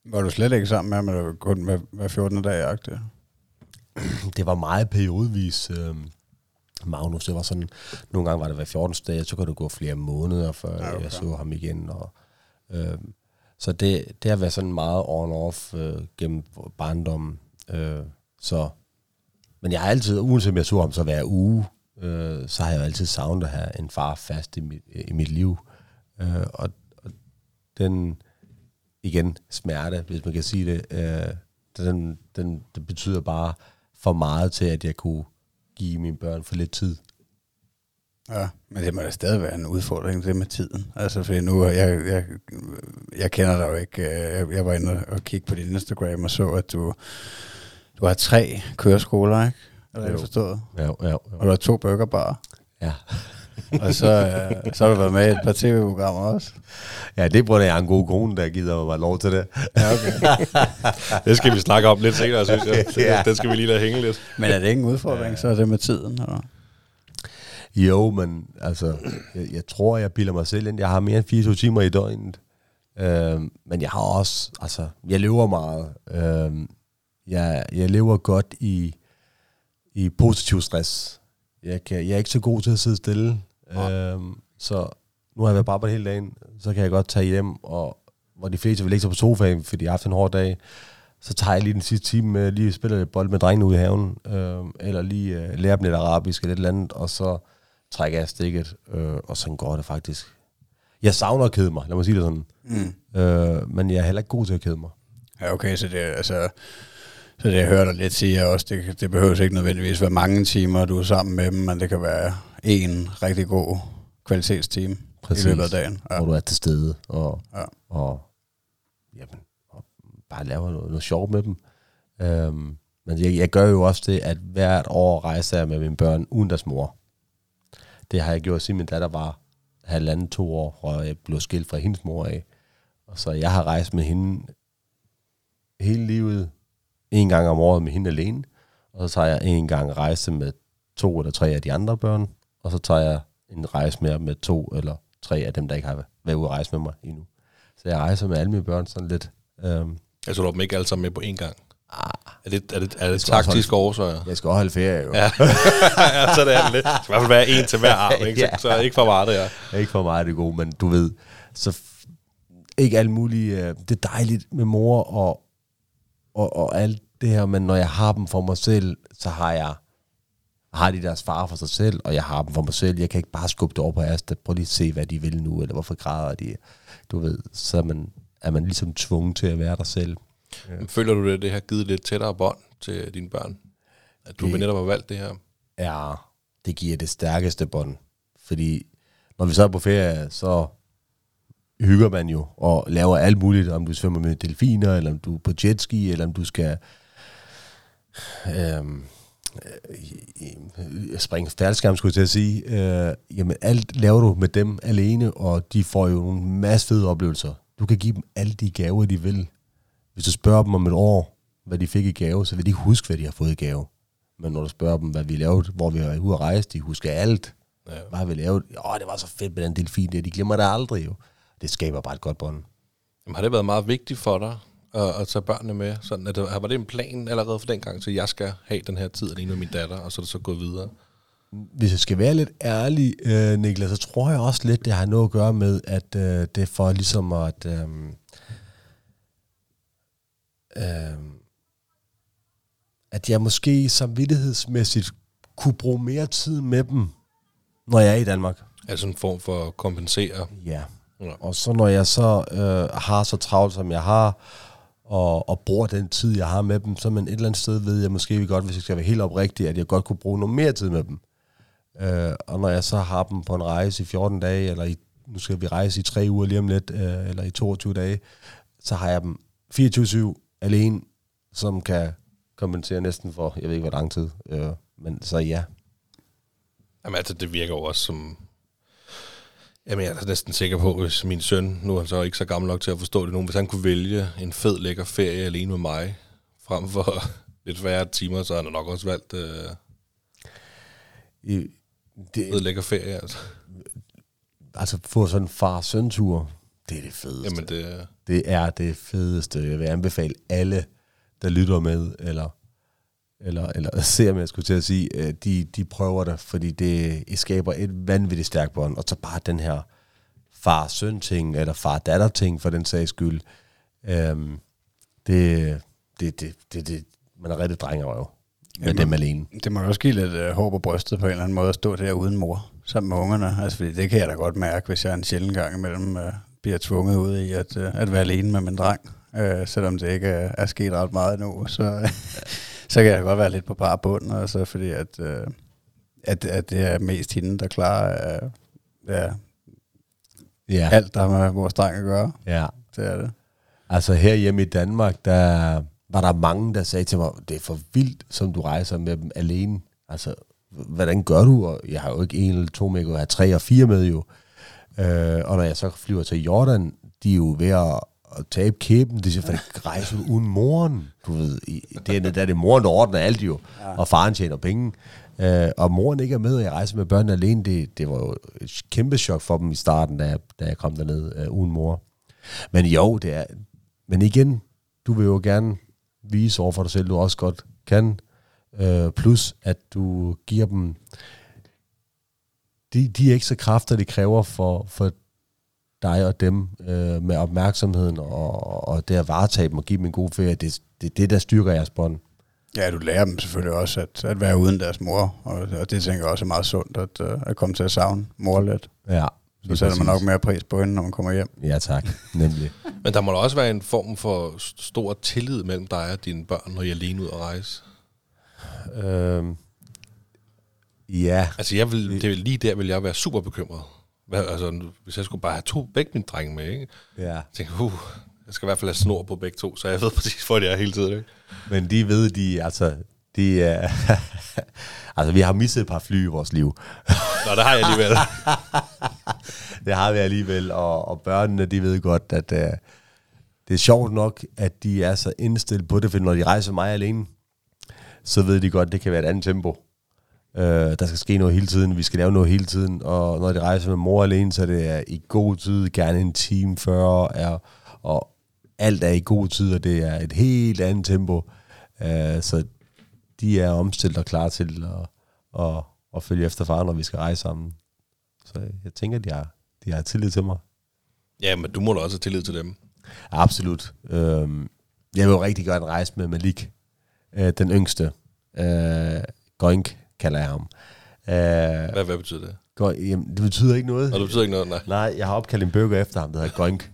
Var du slet ikke sammen med ham, eller kun med, med fjorten dage? Det var meget periodevis, øh, Magnus. Det var sådan, nogle gange var det hver fjorten dage, så kunne det gå flere måneder, før ja, okay. jeg så ham igen. Og, øh, så det, det har været sådan meget on-off øh, gennem barndommen. Øh, så. Men jeg har altid, uanset om jeg så ham så hver uge, øh, så har jeg jo altid savnet at have en far fast i mit, i mit liv. Øh, og, og den... igen, smerte, hvis man kan sige det, øh, den, den, den betyder bare for meget til, at jeg kunne give mine børn for lidt tid. Ja, men det må da stadig være en udfordring, det med tiden. Altså, fordi nu, jeg, jeg, jeg kender dig jo ikke. Jeg, jeg var inde og kigge på din Instagram og så, at du, du har tre køreskoler, ikke? Eller, er det forstået? Ja, ja, ja. Og du har to burgerbarer. Ja. Og så, øh, så har du været med i et par tv-programmer også. Ja, det burde jeg en god kone, der gider mig lov til det. Ja, okay. Det skal vi snakke om lidt senere, synes jeg. Det, ja. Den skal vi lige lade hænge lidt. Men er det ikke en udfordring, så er det med tiden? Eller? Jo, men altså, jeg, jeg tror, jeg bilder mig selv ind. Jeg har mere end fireogtyve timer i døgnet. Øh, men jeg har også, altså, jeg lever meget. Øh, jeg, jeg lever godt i, i positiv stress. Jeg, kan, jeg er ikke så god til at sidde stille. Ja. Øhm, så nu har jeg været på arbejde hele dagen, så kan jeg godt tage hjem, og hvor de fleste vil lægge sig på sofaen, fordi jeg har haft en hård dag, så tager jeg lige den sidste time med, lige spiller lidt bold med drengene ude i haven, øhm, eller lige øh, lærer dem lidt arabisk eller et eller andet, og så trækker jeg stikket, øh, og sådan går det faktisk. Jeg savner at kede mig, lad mig sige det sådan. Mm. Øh, men jeg er heller ikke god til at kede mig. Ja, okay, så det er altså... Så det, jeg hører dig lidt sige også, det, det behøver ikke nødvendigvis være mange timer, du er sammen med dem, men det kan være en rigtig god kvalitetstime i løbet af dagen. Ja. Hvor du er til stede, og, ja. og, jamen, og bare laver noget, noget sjovt med dem. Øhm, men jeg, jeg gør jo også det, at hvert år rejser jeg med mine børn uden deres mor. Det har jeg gjort, siden min datter var halvanden, to år, og jeg blev skilt fra hendes mor af. Og så jeg har rejst med hende hele livet, en gang om året med hende alene, og så tager jeg en gang rejse med to eller tre af de andre børn, og så tager jeg en rejse mere med to eller tre af dem, der ikke har været ude at rejse med mig endnu. Så jeg rejser med alle mine børn sådan lidt. Øhm. Jeg tror, du har dem ikke alle sammen med på en gang. Ah, er det, er det, er det taktisk oversøger? Jeg skal også holde ferie, jo. Ja. Ja, så det er det lidt. Det skal i hvert fald være en til hver arm, ikke? Ja. Så, så ikke for meget det, ja. Ikke for meget det gode, men du ved, så f- ikke alt muligt. Øh, det er dejligt med mor og Og, og alt det her, men når jeg har dem for mig selv, så har jeg har de deres far for sig selv, og jeg har dem for mig selv. Jeg kan ikke bare skubbe det over på Asta. Prøv lige at se, hvad de vil nu, eller hvorfor græder de. Du ved, så er man, er man ligesom tvunget til at være der selv. Ja. Føler du det, det har givet lidt tættere bånd til dine børn? At du det, netop har valgt det her? Ja, det giver det stærkeste bånd. Fordi når vi så er på ferie, så... hygger man jo, og laver alt muligt, om du svømmer med delfiner, eller om du er på jetski, eller om du skal øhm, øh, springe faldskærm, skulle jeg til at sige. Øh, jamen, alt laver du med dem alene, og de får jo en masse fede oplevelser. Du kan give dem alle de gaver, de vil. Hvis du spørger dem om et år, hvad de fik i gave, så vil de huske, hvad de har fået i gave. Men når du spørger dem, hvad vi lavede, hvor vi har ude at rejse, de husker alt. Ja. Hvad har vi lavet? Åh, det var så fedt med den delfin der. De glemmer det aldrig jo. Det skaber bare et godt bånd. Jamen, har det været meget vigtigt for dig at, at tage børnene med? Sådan, at, var det en plan allerede for dengang, så jeg skal have den her tid alene med min datter, og så er det så gået videre? Hvis jeg skal være lidt ærlig, øh, Niklas, så tror jeg også lidt, det har noget at gøre med, at øh, det er for ligesom at... Øh, øh, at jeg måske samvittighedsmæssigt kunne bruge mere tid med dem, når jeg er i Danmark. Altså en form for at kompensere? Ja. Og så når jeg så øh, har så travlt, som jeg har, og, og bruger den tid, jeg har med dem, så men et eller andet sted ved jeg måske godt, hvis jeg skal være helt oprigtig, at jeg godt kunne bruge noget mere tid med dem. Øh, og når jeg så har dem på en rejse i fjorten dage, eller i, nu skal vi rejse i tre uger lige om lidt, øh, eller i toogtyve dage, så har jeg dem fireogtyve syv alene, som kan kompensere næsten for, jeg ved ikke hvor lang tid, øh, men så ja. Jamen altså, det virker jo også som... Jamen, jeg er næsten sikker på, hvis min søn, nu er han så ikke så gammel nok til at forstå det nu, hvis han kunne vælge en fed, lækker ferie alene med mig, frem for lidt færre timer, så har han nok også valgt øh, I, det, en fed, lækker ferie. Altså, altså få sådan en far-søn-tur, det er det fedeste. Jamen, det, det er det fedeste. Jeg vil anbefale alle, der lytter med, eller, eller, eller ser med, jeg skulle til at sige, de, de prøver det, fordi det skaber et vanvittigt stærkt bånd, og så bare den her far-søn-ting, eller far-datter-ting, for den sags skyld, øhm, det, det, det, det, det, man er rigtig drengerøv med Jamen, dem alene. Det må også give lidt øh, hår på brystet på en eller anden måde, at stå der uden mor, sammen med ungerne, altså fordi det kan jeg da godt mærke, hvis jeg en sjælden gang imellem øh, bliver tvunget ud i at, øh, at være alene med min dreng, øh, selvom det ikke øh, er sket ret meget endnu, så... Så kan jeg godt være lidt på bare bunden, altså, fordi at, øh, at, at det er mest hende, der klarer øh, ja, ja. alt, der har med vores dreng at gøre. Ja. Det er det. Altså herhjemme i Danmark, der var der mange, der sagde til mig, det er for vildt, som du rejser med dem alene. Altså hvordan gør du? Og jeg har jo ikke en eller to med, jeg har tre og fire med jo. Øh, og når jeg så flyver til Jordan, de er jo ved at og tabe kæben, det er selvfølgelig rejser du uden moren, du ved, det er, der er det moren, der ordner alt jo, ja. Og faren tjener penge, øh, og moren ikke er med, og jeg rejser med børnene alene, det, det var jo et kæmpe chok for dem i starten, da jeg, da jeg kom derned øh, uden mor. Men jo, det er, men igen, du vil jo gerne vise over for dig selv, du også godt kan, øh, plus at du giver dem de, de ekstra kræfter, det kræver for, for dig og dem, øh, med opmærksomheden og, og det at varetage dem og give dem en god ferie, det er det, det, der styrker jeres bånd. Ja, du lærer dem selvfølgelig også at, at være uden deres mor, og, og det tænker jeg også er meget sundt, at, at komme til at savne mor lidt. Ja. Så sætter man nok mere pris på hende, når man kommer hjem. Ja, tak. Nemlig. Men der må da også være en form for stor tillid mellem dig og dine børn, når I er alene ud at rejse. Øhm. Ja. Altså, jeg vil, det, lige der vil jeg være super bekymret. Altså, hvis jeg skulle bare have to begge mine drenge med, ikke? Ja. Jeg tænker, uh, jeg skal i hvert fald have snor på begge to, så jeg ved præcis, hvor det er hele tiden, ikke? Men de ved, de, altså, de er... altså, vi har misset et par fly i vores liv. Nå, det har jeg alligevel. det har vi alligevel, og, og børnene, de ved godt, at uh, det er sjovt nok, at de er så indstillet på det, for når de rejser mig alene, så ved de godt, at det kan være et andet tempo. Uh, der skal ske noget hele tiden, vi skal lave noget hele tiden, og når de rejser med mor alene, så det er i god tid, gerne en time før, er, og alt er i god tid, og det er et helt andet tempo, uh, så de er omstillet og klar til at, at, at følge efter far, når vi skal rejse sammen. Så jeg tænker, de har, de har tillid til mig. Ja, men du må da også have tillid til dem. Absolut. Uh, jeg vil jo rigtig godt rejse med Malik, uh, den yngste. Uh, Goink kalder jeg ham. Uh, hvad, hvad betyder det? Go- Jamen, det betyder ikke noget. Og det betyder ikke noget, nej. Nej, jeg har opkaldt en burger efter ham, der hedder Goink.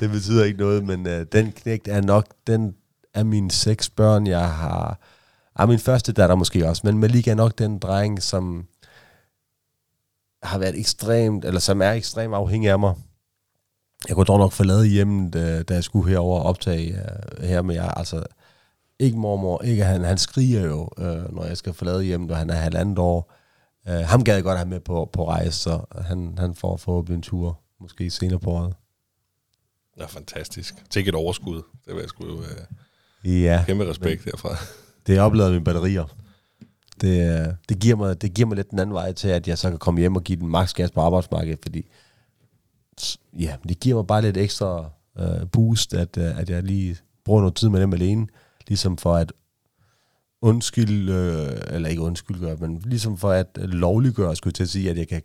det betyder ikke noget, men uh, den knægt er nok, den er mine seks børn, jeg har... Ah, min første datter måske også, men Malik er nok den dreng, som har været ekstremt, eller som er ekstremt afhængig af mig. Jeg kunne dog nok forlade hjemmet, uh, da jeg skulle herover og optage uh, her med jer, altså... Ikke mormor, ikke han. Han skriger jo, øh, når jeg skal forlade hjem, når han er halvandet år. Uh, ham gad jeg godt have med på, på rejse, så han, han får forhåbentlig en tur, måske senere på året. Ja, fantastisk. Tænk et overskud. Det var jeg sgu jo øh, ja, kæmpe respekt derfra. Det er opladet mine batterier. Det, det, giver mig, det giver mig lidt den anden vej til, at jeg så kan komme hjem og give den maks gas på arbejdsmarkedet, fordi ja, det giver mig bare lidt ekstra øh, boost, at, øh, at jeg lige bruger noget tid med dem alene. Ligesom for at undskyld, øh, eller ikke undskylde, men ligesom for at lovliggøre, skulle jeg til at sige, at jeg kan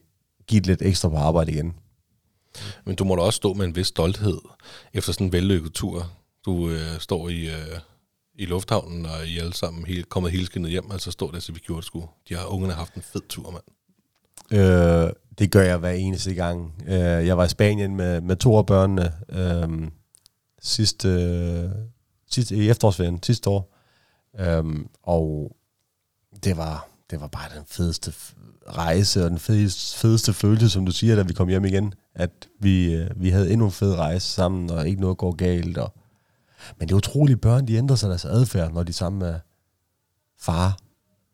give lidt ekstra på arbejde igen. Men du må da også stå med en vis stolthed efter sådan en vellykket tur. Du øh, står i, øh, i lufthavnen, og I alle sammen helt, kommer helt skinnet hjem, altså står der, så vi gjorde det sgu. De har ungerne har haft en fed tur, mand. Øh, det gør jeg hver eneste gang. Øh, jeg var i Spanien med, med to af børnene øh, sidste... Øh, i efterårsferien sidste år, øhm, og det var, det var bare den fedeste rejse, og den fedeste, fedeste følelse, som du siger, da vi kom hjem igen, at vi, vi havde endnu en fed rejse sammen, og ikke noget går galt. Og, men det er utroligt, børn, de ændrer sig deres adfærd, når de er sammen med far,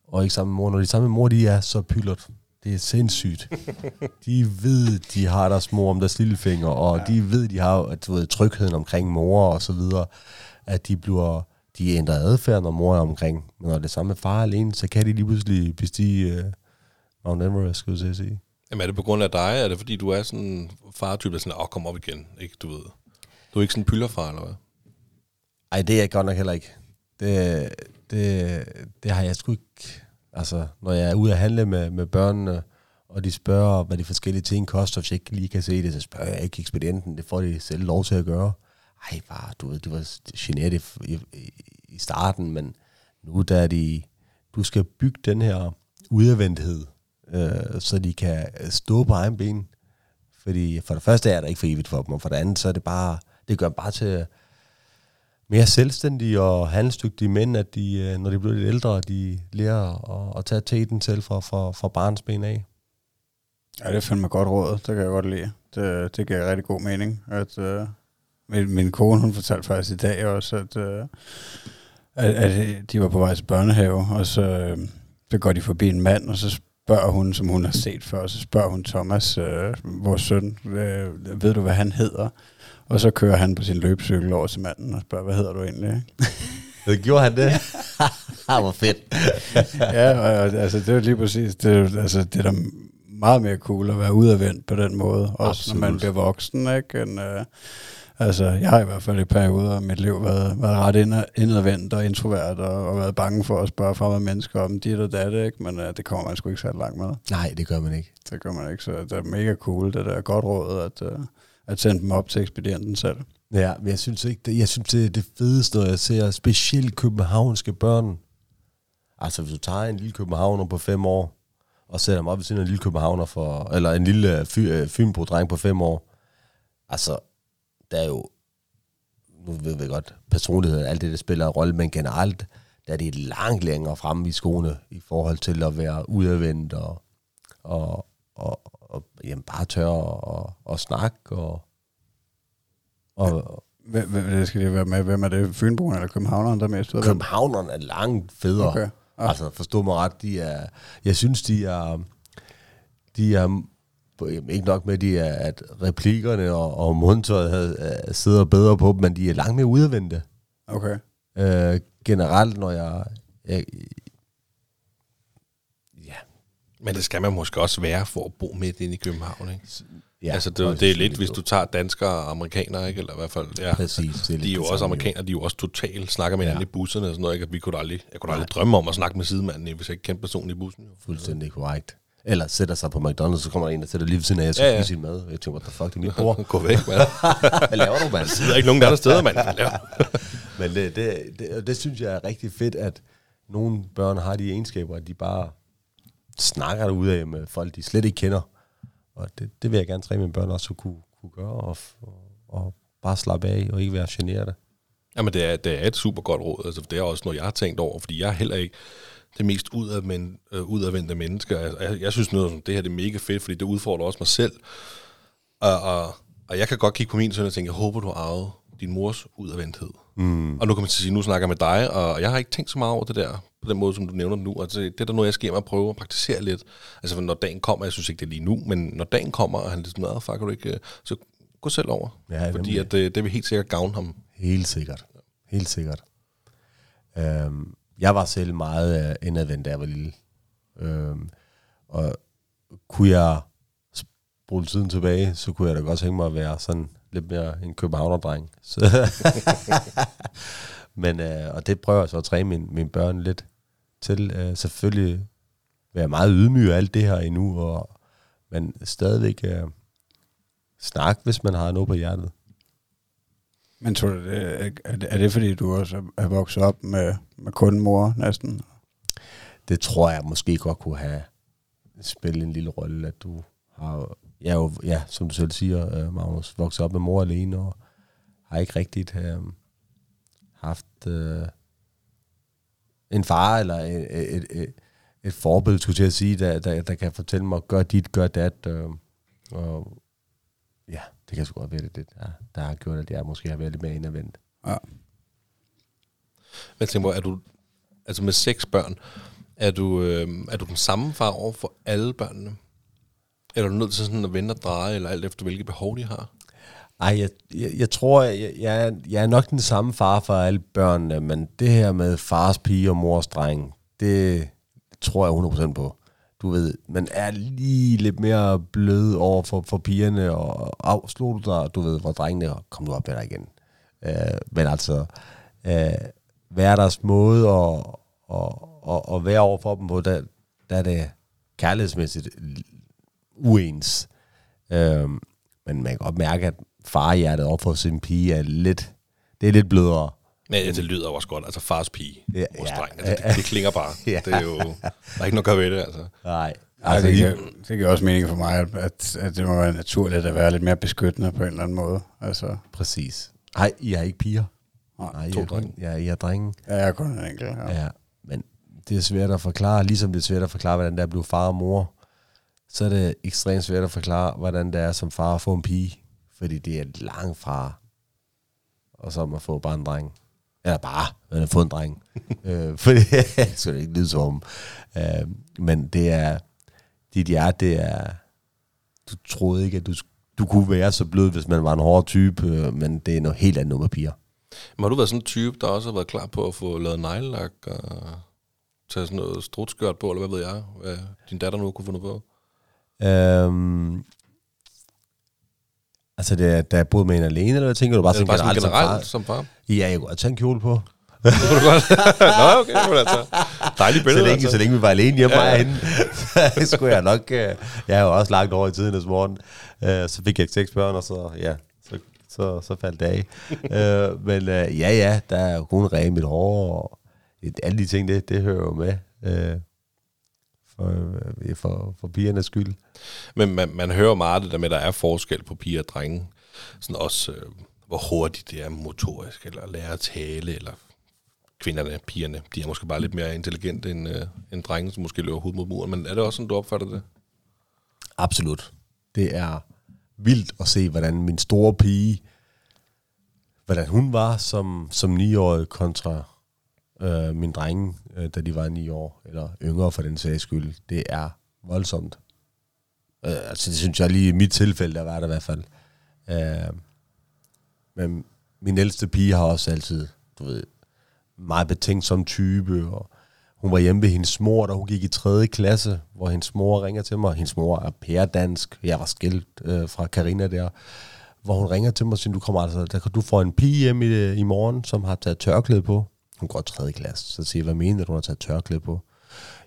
og ikke sammen med mor. Når de er sammen med mor, de er så pyllert. Det er sindssygt. De ved, de har deres mor om deres lillefinger, og ja. De ved, de har at, ved, trygheden omkring mor, og så videre. At de bliver, de ændrer adfærd, når mor er omkring. Men når det er samme med far alene, så kan de lige pludselig bestige uh, Mount Everest, skulle jeg sige. Jamen er det på grund af dig? Er det fordi, du er sådan en fartype, der er sådan, åh, oh, kom op igen, ikke? Du ved. Du er ikke sådan en pylderfar, eller hvad? Ej, det er jeg godt nok heller ikke. Det, det, det har jeg sgu ikke... Altså, når jeg er ude at handle med, med børnene, og de spørger, hvad de forskellige ting koster, hvis jeg ikke lige kan se det, så spørger jeg ikke ekspedienten. Det får de selv lov til at gøre. Ej, bare, du ved, det var generet i, i, i starten, men nu der er de, du skal bygge den her udadvendthed, øh, så de kan stå på egen ben. Fordi for det første er det ikke for evigt for dem, og for det andet, så er det bare, det gør bare til mere selvstændige og handelsdygtige mænd, at de, når de bliver lidt ældre, de lærer at, at tage teten selv fra, fra, fra barns ben af. Ja, det fandt mig godt råd, det kan jeg godt lide. Det, det giver rigtig god mening, at... Øh Min, min kone, hun fortalte faktisk i dag også, at, øh, at, at de var på vej til børnehave, og så, så går de forbi en mand, og så spørger hun, som hun har set før, og så spørger hun Thomas, øh, vores søn, øh, ved du, hvad han hedder? Og så kører han på sin løbecykel over til manden og spørger, hvad hedder du egentlig? Gjorde han det? Ah, hvor fedt. Ja, og, altså det er lige præcis, det, altså, det er da meget mere cool at være udadvendt på den måde, også absolut, når man bliver voksen, ikke? En, øh, altså, jeg har i hvert fald i perioder af mit liv været, været ret indadvendt og introvert, og, og været bange for at spørge fremmede mennesker om dit og dat, ikke? Men øh, det kommer man sgu ikke så langt med. Nej, det gør man ikke. Det gør man ikke, så det er mega cool, det der godt råd, at, øh, at sende dem op til ekspedienten selv. Ja, men jeg synes ikke, det, jeg synes, det er det fedeste, når jeg ser specielt københavnske børn. Altså, hvis du tager en lille københavner på fem år, og sætter dem op ved siden af en lille københavner for, eller en lille fy, fynbo-dreng på fem år, altså, der er jo, nu ved vi godt, personlighed og alt det, der spiller en rolle, men generelt, der er det langt længere fremme i skoene, i forhold til at være udadvendt, og, og, og, og jamen, bare tør og, og snakke, og Og hvem, hvem, det skal det være med? Hvem er det? Fynboerne eller københavneren, der er mest? Københavneren er langt federe. Okay. Ah. Altså, forstå mig ret. De er, jeg synes, de er... De er ikke nok med, de er, at replikkerne og, og mundtøjet er, sidder bedre på dem, men de er langt mere udadvendte. Okay. Øh, generelt, når jeg... jeg ja. Men det skal man måske også være for at bo midt inde i København, ikke? Ja, altså det, det, det er lidt, hvis du tager danskere og amerikanere, ikke? Eller i hvert fald, ja. Præcis, det er de er jo også amerikanere, de er jo også totalt snakker med hinanden, ja, i busserne og sådan noget, ikke? Vi kunne aldrig, jeg kunne aldrig drømme om at snakke med sidemanden, hvis jeg ikke kendte personen i bussen. Jo. Fuldstændig korrekt. Eller sætter sig på McDonald's, så kommer der en, der sætter lige ved siden af, jeg skal spise sin mad. Jeg tænker, what the fuck, det er mit bror. Gå væk, mand. Hvad laver du, mand? Sidder ikke nogen andre steder, mand. Men det, det, det, det synes jeg er rigtig fedt, at nogle børn har de egenskaber, at de bare snakker derudad med folk, de slet ikke kender. Og det, det vil jeg gerne træne mine børn også at kunne, kunne gøre, og, og, og bare slappe af, og ikke være generet. Jamen, det er, det er et super godt råd. Altså, det er også noget, jeg har tænkt over, fordi jeg er heller ikke det mest udadvendte øh, udadvendte menneske. Jeg, jeg, jeg synes noget som det her, det er mega fedt, fordi det udfordrer også mig selv. Og, og, og jeg kan godt kigge på min søn og tænke, jeg håber, du har arvet din mors udadvendthed. Mm. Og nu kan man til at sige, nu snakker jeg med dig, og jeg har ikke tænkt så meget over det der, på den måde, som du nævner nu. Altså, det er der noget, jeg skal hjem og prøve at praktisere lidt. Altså, når dagen kommer, jeg synes ikke, det er lige nu, men når dagen kommer, og han er lidt sådan, fuck, du ikke, så gå selv over. Ja, fordi at, det, det vil helt sikkert gavne ham. Helt sikkert. Helt sikkert. Øhm, jeg var selv meget øh, indadvendt, da jeg var lille. Øhm, og kunne jeg bruge tiden tilbage, så kunne jeg da godt tænke mig at være sådan lidt mere en københavnerdreng. Men, øh, og det prøver jeg så at træne mine, mine børn lidt til. Øh, selvfølgelig være meget ydmyg af alt det her endnu, og, men stadigvæk øh, snakke, hvis man har noget på hjertet. Men tror du, er, er det fordi, du også er vokset op med, med kun mor næsten? Det tror jeg måske godt kunne have spillet en lille rolle, at du har... Jeg er jo, ja, som du selv siger, Magnus, vokset op med mor alene, og har ikke rigtigt øh, haft øh, en far, eller et, et, et, et forbillede, skulle jeg sige, der, der, der kan fortælle mig, gør dit, gør dat. Øh, og ja, det kan sgu godt være, det det, der, der har gjort, at jeg måske har været lidt mere indadvendt. Ja. Men tænk på, er du, altså med seks børn, er du, øh, er du den samme far over for alle børnene? Eller er du nødt til sådan at vende og dreje, eller alt efter, hvilke behov de har? Ej, jeg, jeg, jeg tror, jeg, jeg, jeg er nok den samme far for alle børnene, men det her med fars pige og mors dreng, det tror jeg hundrede procent på. Du ved, man er lige lidt mere blød over for, for pigerne, og af, slog du dig, du ved, hvor drengene, kom du op med dig igen. Øh, men altså, øh, hver deres måde og, og, og, og være over for dem på, der, der er det kærlighedsmæssigt uens. Øhm, men man kan opmærke, at farhjertet op for sin pige er lidt, det er lidt blødere. Men ja, det lyder også godt, altså fars pige, ja, vores ja, dreng, altså, det, det klinger bare. Ja. Det er jo, der er ikke noget at gøre ved det, altså. Nej. Altså, altså, det, kan, det giver også mening for mig, at, at det må være naturligt at være lidt mere beskyttende på en eller anden måde. Altså. Præcis. Nej, I har ikke piger. Nej, Nej I to drenge. Ja, I har drenge. Ja, jeg er kun en enkelt. Ja. Ja, men det er svært at forklare, ligesom det er svært at forklare, hvordan der blev far og mor. Så er det ekstremt svært at forklare, hvordan det er som far at få en pige. Fordi det er langt fra, og som at få bare en dreng. Eller bare, man har fået en dreng. øh, for det skal det ikke lyde som om. Øh, men det er, dit hjerte, det er, du troede ikke, at du, du kunne være så blød, hvis man var en hård type, øh, men det er noget helt andet nummer piger. Men har du været sådan en type, der også har været klar på at få lavet neglelak og tage sådan noget strutskørt på, eller hvad ved jeg, hvad din datter nu kunne få noget på? Øhm, altså, det, da jeg boede med en alene, eller hvad tænker du? Bare, sådan, bare generelt, sådan generelt som far? Som far? Ja, jeg kunne tage en kjole på. Det kunne du godt. Nå, okay, det kunne du altså. Dejlige billeder. Så længe, altså. så længe vi var alene hjemme ja. og hende, så skulle jeg nok... Øh, jeg har jo også langt over i tiden i morgen. Øh, så fik jeg seks børn, og så... Ja. Så, så faldt det af. øh, men øh, ja, ja, der er jo kun ræg i mit hår, og et, alle de ting, det, det hører jo med. Øh, for, øh, for, for pigernes skyld. Men man, man hører meget det der med, at der er forskel på piger og drenge. Sådan også, øh, hvor hurtigt det er motorisk, eller lærer at tale, eller kvinderne, pigerne, de er måske bare lidt mere intelligente end, øh, end drenge, som måske løber hovedet mod muren. Men er det også sådan, du opfatter det? Absolut. Det er... vildt at se, hvordan min store pige, hvordan hun var som, som niårig kontra øh, min drenge, øh, da de var ni år, eller yngre for den sags skyld. Det er voldsomt. Øh, altså det synes jeg lige i mit tilfælde, der var det i hvert fald. Øh, men min ældste pige har også altid, du ved, meget betænksom type, og hun var hjemme ved hendes mor, da hun gik i tredje klasse, hvor hendes mor ringer til mig. Hendes mor er pæredansk. Jeg var skilt øh, fra Carina der. Hvor hun ringer til mig og siger, du kommer altså, der kan du få en pige hjem i, i morgen, som har taget tørklæde på. Hun går i tredje klasse. Så siger jeg, hvad mener du, hun har taget tørklæde på?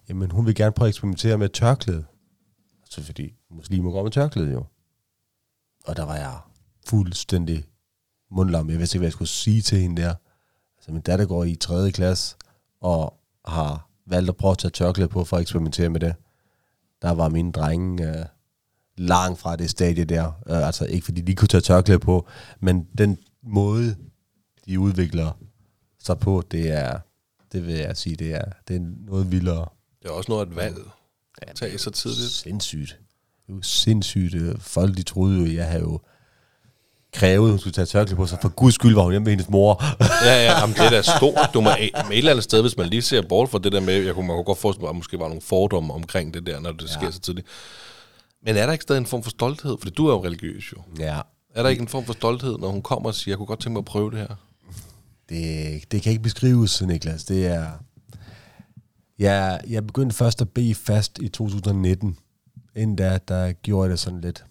Jamen, hun vil gerne prøve at eksperimentere med tørklæde. Altså, fordi muslimer går med tørklæde jo. Og der var jeg fuldstændig mundlam. Jeg vidste ikke, hvad jeg skulle sige til hende der. Altså, min datter går i tredje klasse, og har valgt at prøve at tage tørklæde på for at eksperimentere med det. Der var mine drenge øh, langt fra det stadie der. Øh, altså ikke fordi de kunne tage tørklæde på, men den måde, de udvikler sig på, det er, det vil jeg sige, det er, det er noget vildere. Det er også noget af et valg. Ja, tage så tidligt. Sindssygt. Det var sindssygt. Folk, de troede jo, jeg havde jo krævede, hun skulle tage tørklæde på, så for guds skyld var hun hjemme med hendes mor. ja, ja, jamen, det er da stort. Du må et eller andet sted, hvis man lige ser bort fra det der med, jeg kunne, man kunne godt forestille mig, at der måske var nogle fordomme omkring det der, når det ja. sker så tidligt. Men er der ikke stadig en form for stolthed? Fordi du er jo religiøs jo. Ja. Er der ikke en form for stolthed, når hun kommer og siger, jeg kunne godt tænke mig at prøve det her? Det, det kan ikke beskrives, Niklas. Det er... Jeg, jeg begyndte først at bede fast i to tusind nitten. Inden da, der gjorde det sådan lidt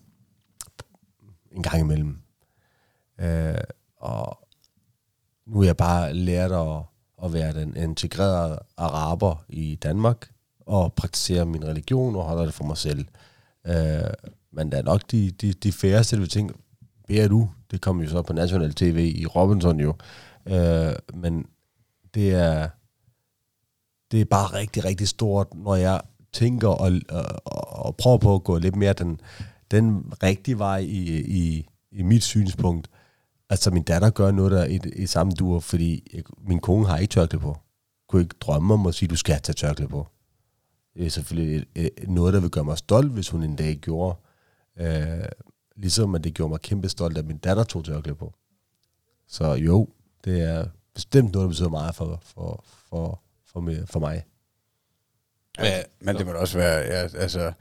en gang imellem. Uh, og nu er jeg bare lært at, at være den integrerede araber i Danmark og praktisere min religion og holder det for mig selv. Uh, men der er nok de, de, de færreste, der vil tænke, beder du? Det kom jo så på national tv i Robinson jo. Uh, men det er, det er bare rigtig, rigtig stort, når jeg tænker og, og, og prøver på at gå lidt mere den, den rigtige vej i, i, i mit synspunkt. Altså, min datter gør noget der i, i samme dur, fordi jeg, min kone har ikke tørklæde på. Kunne ikke drømme om at sige, du skal tage tørklæde på. Det er selvfølgelig et, et, noget, der vil gøre mig stolt, hvis hun en dag gjorde. Øh, ligesom at det gjorde mig kæmpe stolt, at min datter tog tørklæde på. Så jo, det er bestemt noget, der betyder meget for, for, for, for, mig, for mig. Ja, men det må da også være, ja, altså,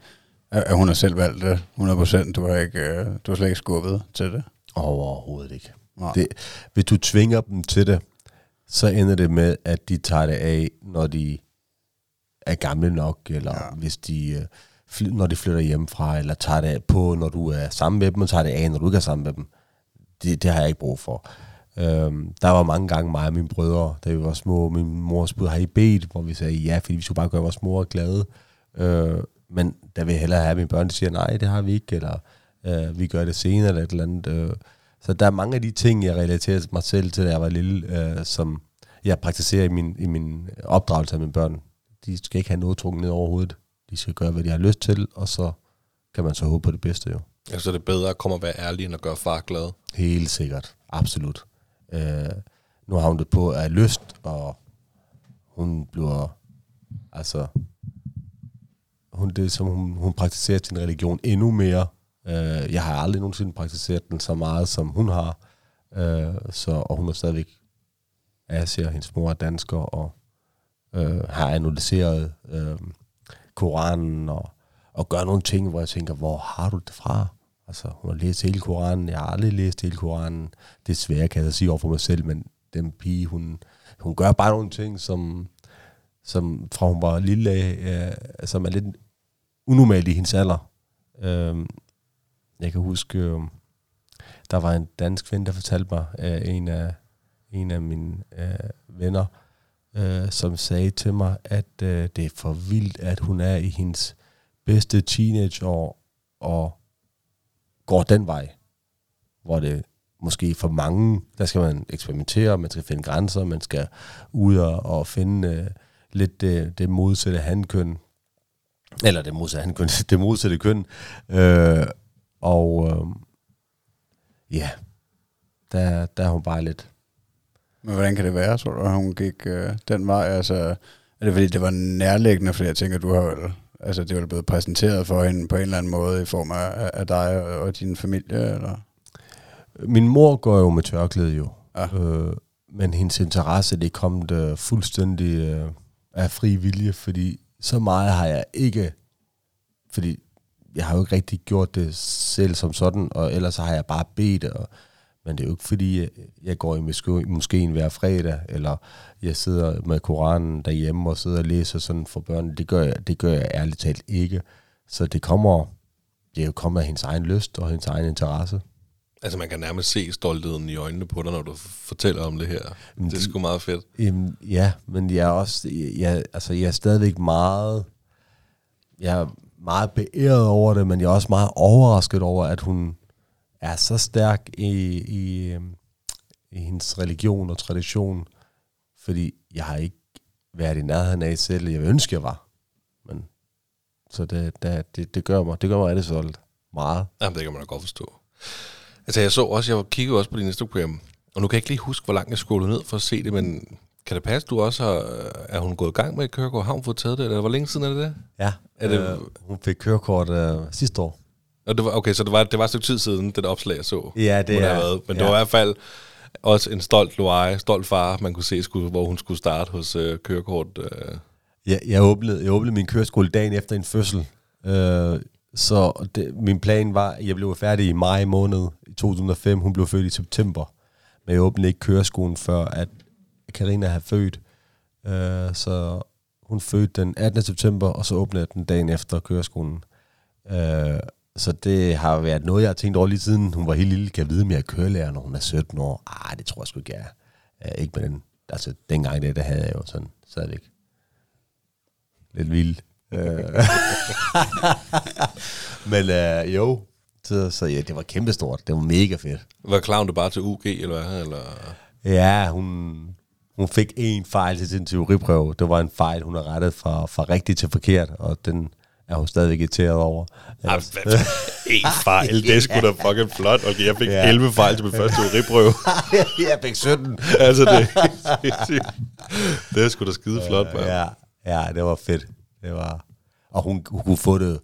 at hun har selv valgt det hundrede procent. Du har, ikke, du har slet ikke skubbet til det. Overhovedet ikke. Det, hvis du tvinger dem til det, så ender det med, at de tager det af, når de er gamle nok, eller ja. hvis de, når de flytter hjemmefra, eller tager det af på, når du er sammen med dem, og tager det af, når du ikke er sammen med dem. Det, det har jeg ikke brug for. Øhm, der var mange gange mig og mine brødre, da vi var små, min mor spurgte, har I bedt? Hvor vi sagde ja, fordi vi skulle bare gøre vores mor glade. Øh, men der vil jeg hellere have mine børn, der siger, nej, det har vi ikke, eller... Uh, vi gør det senere eller et eller andet. Uh, så der er mange af de ting, jeg relaterer mig selv til, da jeg var lille, uh, som jeg praktiserer i min, i min opdragelse af mine børn. De skal ikke have noget trukket ned overhovedet. De skal gøre, hvad de har lyst til, og så kan man så håbe på det bedste jo. Ja, så er det bedre at komme og være ærlig, end at gøre far glad? Helt sikkert. Absolut. Uh, nu har hun det på af lyst, og hun bliver... Altså... Hun, det, som hun, hun praktiserer sin religion endnu mere. Jeg har aldrig nogensinde praktiseret den så meget, som hun har, så, og hun er stadigvæk Asia og hendes mor er dansker og øh, har analyseret øh, Koranen og, og gør nogle ting, hvor jeg tænker, hvor har du det fra? Altså, hun har læst hele Koranen, jeg har aldrig læst hele Koranen. Desværre kan jeg sige over for mig selv, men den pige, hun, hun gør bare nogle ting, som, som fra hun var lille af, øh, som er lidt unormalt i hendes alder. Øh, jeg kan huske, øh, der var en dansk kvinde, der fortalte mig, øh, en af en af mine øh, venner, øh, som sagde til mig, at øh, det er for vildt, at hun er i hendes bedste teenageår og går den vej, hvor det måske for mange, der skal man eksperimentere, man skal finde grænser, man skal ud og, og finde øh, lidt det, det modsatte handkøn, eller det modsatte handkøn, det modsatte køn, øh, og øh, ja, der, der er hun bare lidt. Men hvordan kan det være, tror du, at hun gik øh, den vej? Altså, er det fordi, det var nærliggende, fordi jeg tænker, du har vel, altså, det var blevet præsenteret for hende på en eller anden måde i form af, af dig og, og din familie, eller? Min mor går jo med tørklæde, jo. Ja. Øh, men hendes interesse, det kom der fuldstændig øh, af fri vilje, fordi så meget har jeg ikke, fordi jeg har jo ikke rigtig gjort det selv som sådan, og ellers har jeg bare bedt og men det er jo ikke, fordi jeg går i moskeen hver fredag, eller jeg sidder med Koranen derhjemme og sidder og læser sådan for børnene. Det gør jeg, det gør jeg ærligt talt ikke. Så det kommer, det er jo kommet af hendes egen lyst og hendes egen interesse. Altså man kan nærmest se stoltheden i øjnene på dig, når du fortæller om det her. Jamen, det er sgu meget fedt. Jamen, ja, men jeg er også, jeg, altså jeg er stadigvæk meget, jeg er meget beæret over det, men jeg er også meget overrasket over, at hun er så stærk i, i, i hendes religion og tradition, fordi jeg har ikke været i nærheden af selv, jeg ønsker jeg var. Men, så det, det, det, det gør mig, det gør mig rigtig solgt meget. Jamen, det kan man da godt forstå. Altså, jeg så også, jeg kiggede også på din Instagram, og nu kan jeg ikke lige huske, hvor langt jeg scrollede ned for at se det, men kan det passe, du også har, er hun gået i gang med et kørekort? Har hun fået taget det, eller hvor længe siden er det det? Ja, er det, øh, hun fik kørekort øh, sidste år. Okay, så det var, det var et stykke tid siden, det opslag, jeg så. Ja, det er. Været. Men ja. Det var i hvert fald også en stolt Loay, stolt far, man kunne se, skulle, hvor hun skulle starte hos øh, kørekort. Øh. Ja, jeg åbnede, jeg åbnede min køreskole dagen efter en fødsel. Øh, så det, min plan var, at jeg blev færdig i maj måned i to tusind og fem. Hun blev født i september. Men jeg åbnede ikke køreskolen før, at Carina havde født. Øh, så hun fødte den attende september, og så åbnede jeg den dagen efter køreskolen. Øh, Så det har været noget, jeg har tænkt over lige siden. Hun var helt lille, kan vide mere kørelærer, når hun er sytten år. Ah, det tror jeg sgu ikke, jeg er. Æh, ikke med den. Altså, dengang det, der havde jeg jo sådan, så det ikke. Lidt vildt. Men øh, jo, så, så ja, det var kæmpestort. Det var mega fedt. Var klaven du bare til U G, eller hvad? Eller? Ja, hun, hun fik en fejl til sin teoriprøve. Det var en fejl, hun har rettet fra, fra rigtigt til forkert, og den er hun stadig irriteret over. Ej, en fejl, det er sgu da fucking flot. Okay, jeg fik ja. elleve fejl til min første teoriprøve. Jeg fik sytten. Altså, det, det er sgu da skide flot, man. Ja, ja, det var fedt. Det var. Og hun, hun kunne få det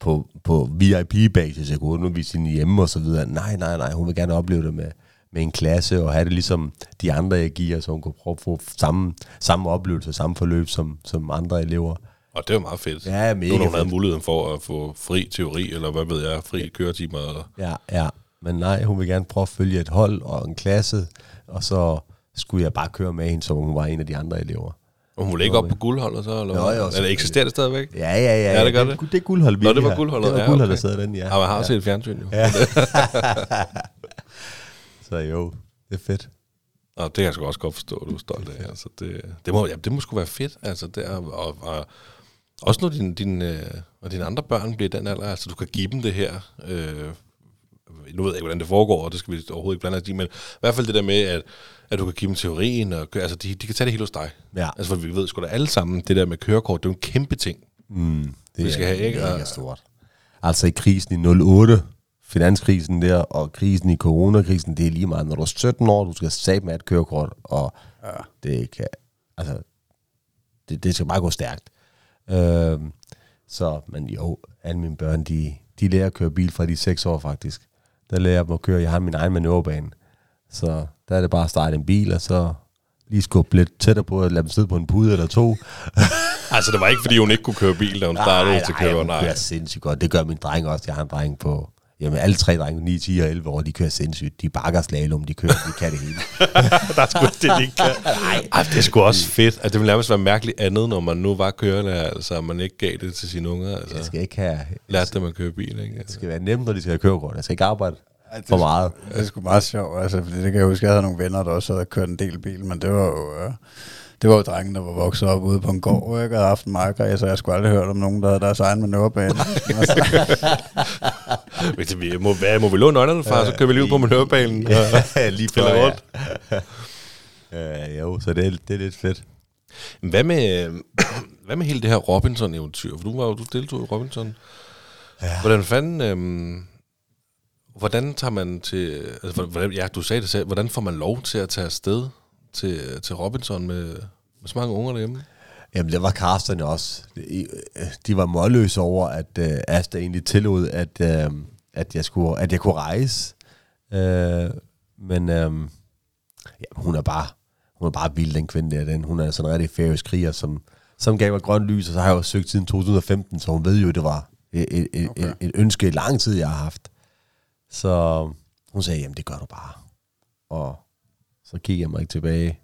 på, på V I P-basis. Jeg kunne undervise hende hjemme og så videre. Nej, nej, nej. Hun vil gerne opleve det med, med en klasse, og have det ligesom de andre, jeg giver, så hun kunne prøve at få samme, samme oplevelse, samme forløb som, som andre elever. Og det var meget fedt. Ja, mega fedt. Du havde muligheden for at få fri teori, eller hvad ved jeg, fri køretimer. Eller. Ja, ja. Men nej, hun ville gerne prøve at følge et hold og en klasse, og så skulle jeg bare køre med hende, som hun var en af de andre elever. Og hun ville ikke op på guldholdet så? Eller jo, jo, eller eksisterer det stadigvæk? Ja, ja, ja. Ja, det gør det. Det, det er guldholdet. Nå, det var guldholdet. Det var guldholdet, ja, okay. Der sad den, ja. Og man har også ja. set fjernsyn, jo. Ja. Så jo, det er fedt. Og det kan jeg sgu også godt forstå, at du er stolt af. Altså, det, det, må, ja, det må sgu være fedt, altså, det er, og, og også når din, din, øh, og dine andre børn bliver den alder, altså du kan give dem det her. Øh, nu ved jeg ikke, hvordan det foregår, og det skal vi overhovedet ikke blande os i, men i hvert fald det der med, at, at du kan give dem teorien, og altså de, de kan tage det hele hos dig. Ja. Altså for vi ved sgu da alle sammen, det der med kørekort, det er en kæmpe ting. Mm, det vi skal er, have, ikke? Det er stort. Altså i krisen i nul otte, finanskrisen der, og krisen i coronakrisen, det er lige meget. Når du er sytten år, du skal satme med et kørekort, og ja. det kan, altså, det, det skal bare gå stærkt. Øhm, så, men jo, alle mine børn, de, de lærer at køre bil fra de seks år faktisk. Der lærer jeg dem at køre, jeg har min egen manøverbane. Så der er det bare at starte en bil, og så lige skubbe lidt tættere på at lade dem sidde på en pude eller to. Altså det var ikke fordi hun ikke kunne køre bil, da hun nej, startede nej, til at køre. Nej, det er sindssygt godt. Det gør min dreng også. Jeg har en dreng på, jamen alle tre drenge, ni, ti og elleve år, de kører sindssygt. De bakker slalom, de kører, de kan det hele. Der er sgu det, de ikke kan. Ej, det er sgu også fedt. Altså, det ville nærmest være mærkeligt andet, når man nu var kørelærer, altså, og man ikke gav det til sine unger. Altså. Jeg skal ikke have... Lærte dem at køre bil, ikke? Altså. Det skal være nemt, når de skal have kørekort. Jeg skal ikke arbejde Ej, for meget. Sku, det er sgu meget sjovt, altså, fordi det kan jeg huske, jeg havde nogle venner, der også havde kørt en del bil, men det var jo... Øh Det var jo drengen, der var vokset op ude på en gård, ikke? Og havde haft en marker, så jeg skulle aldrig hørt om nogen, der havde deres egen manøverbane. må, hvad, må vi låne nøglerne, far? Så kører vi lige ud på manøverbanen. Ja, lige på, ja. Uh, jo, så det, det er lidt fedt. Hvad med, hvad med hele det her Robinson-eventyr? For du, var, du deltog i Robinson. Ja. Hvordan fanden... Øhm hvordan tager man til... Altså, hvordan, ja, du sagde det selv. Hvordan får man lov til at tage afsted til, til Robinson med, med så mange unger derhjemme? Jamen, det var casterne også. De, de var målløse over, at øh, Asta egentlig tillod, at, øh, at, jeg skulle, at jeg kunne rejse. Øh, men øh, ja, hun er bare hun er bare vild, den kvinde der. Den. Hun er sådan en rigtig færøsk kriger, som, som gav mig grønt lys, og så har jeg jo søgt siden to tusind og femten, så hun ved jo, det var et, et, et, okay. et, et ønske i lang tid, jeg har haft. Så hun sagde, jamen, det gør du bare. Og så kiggede jeg mig ikke tilbage,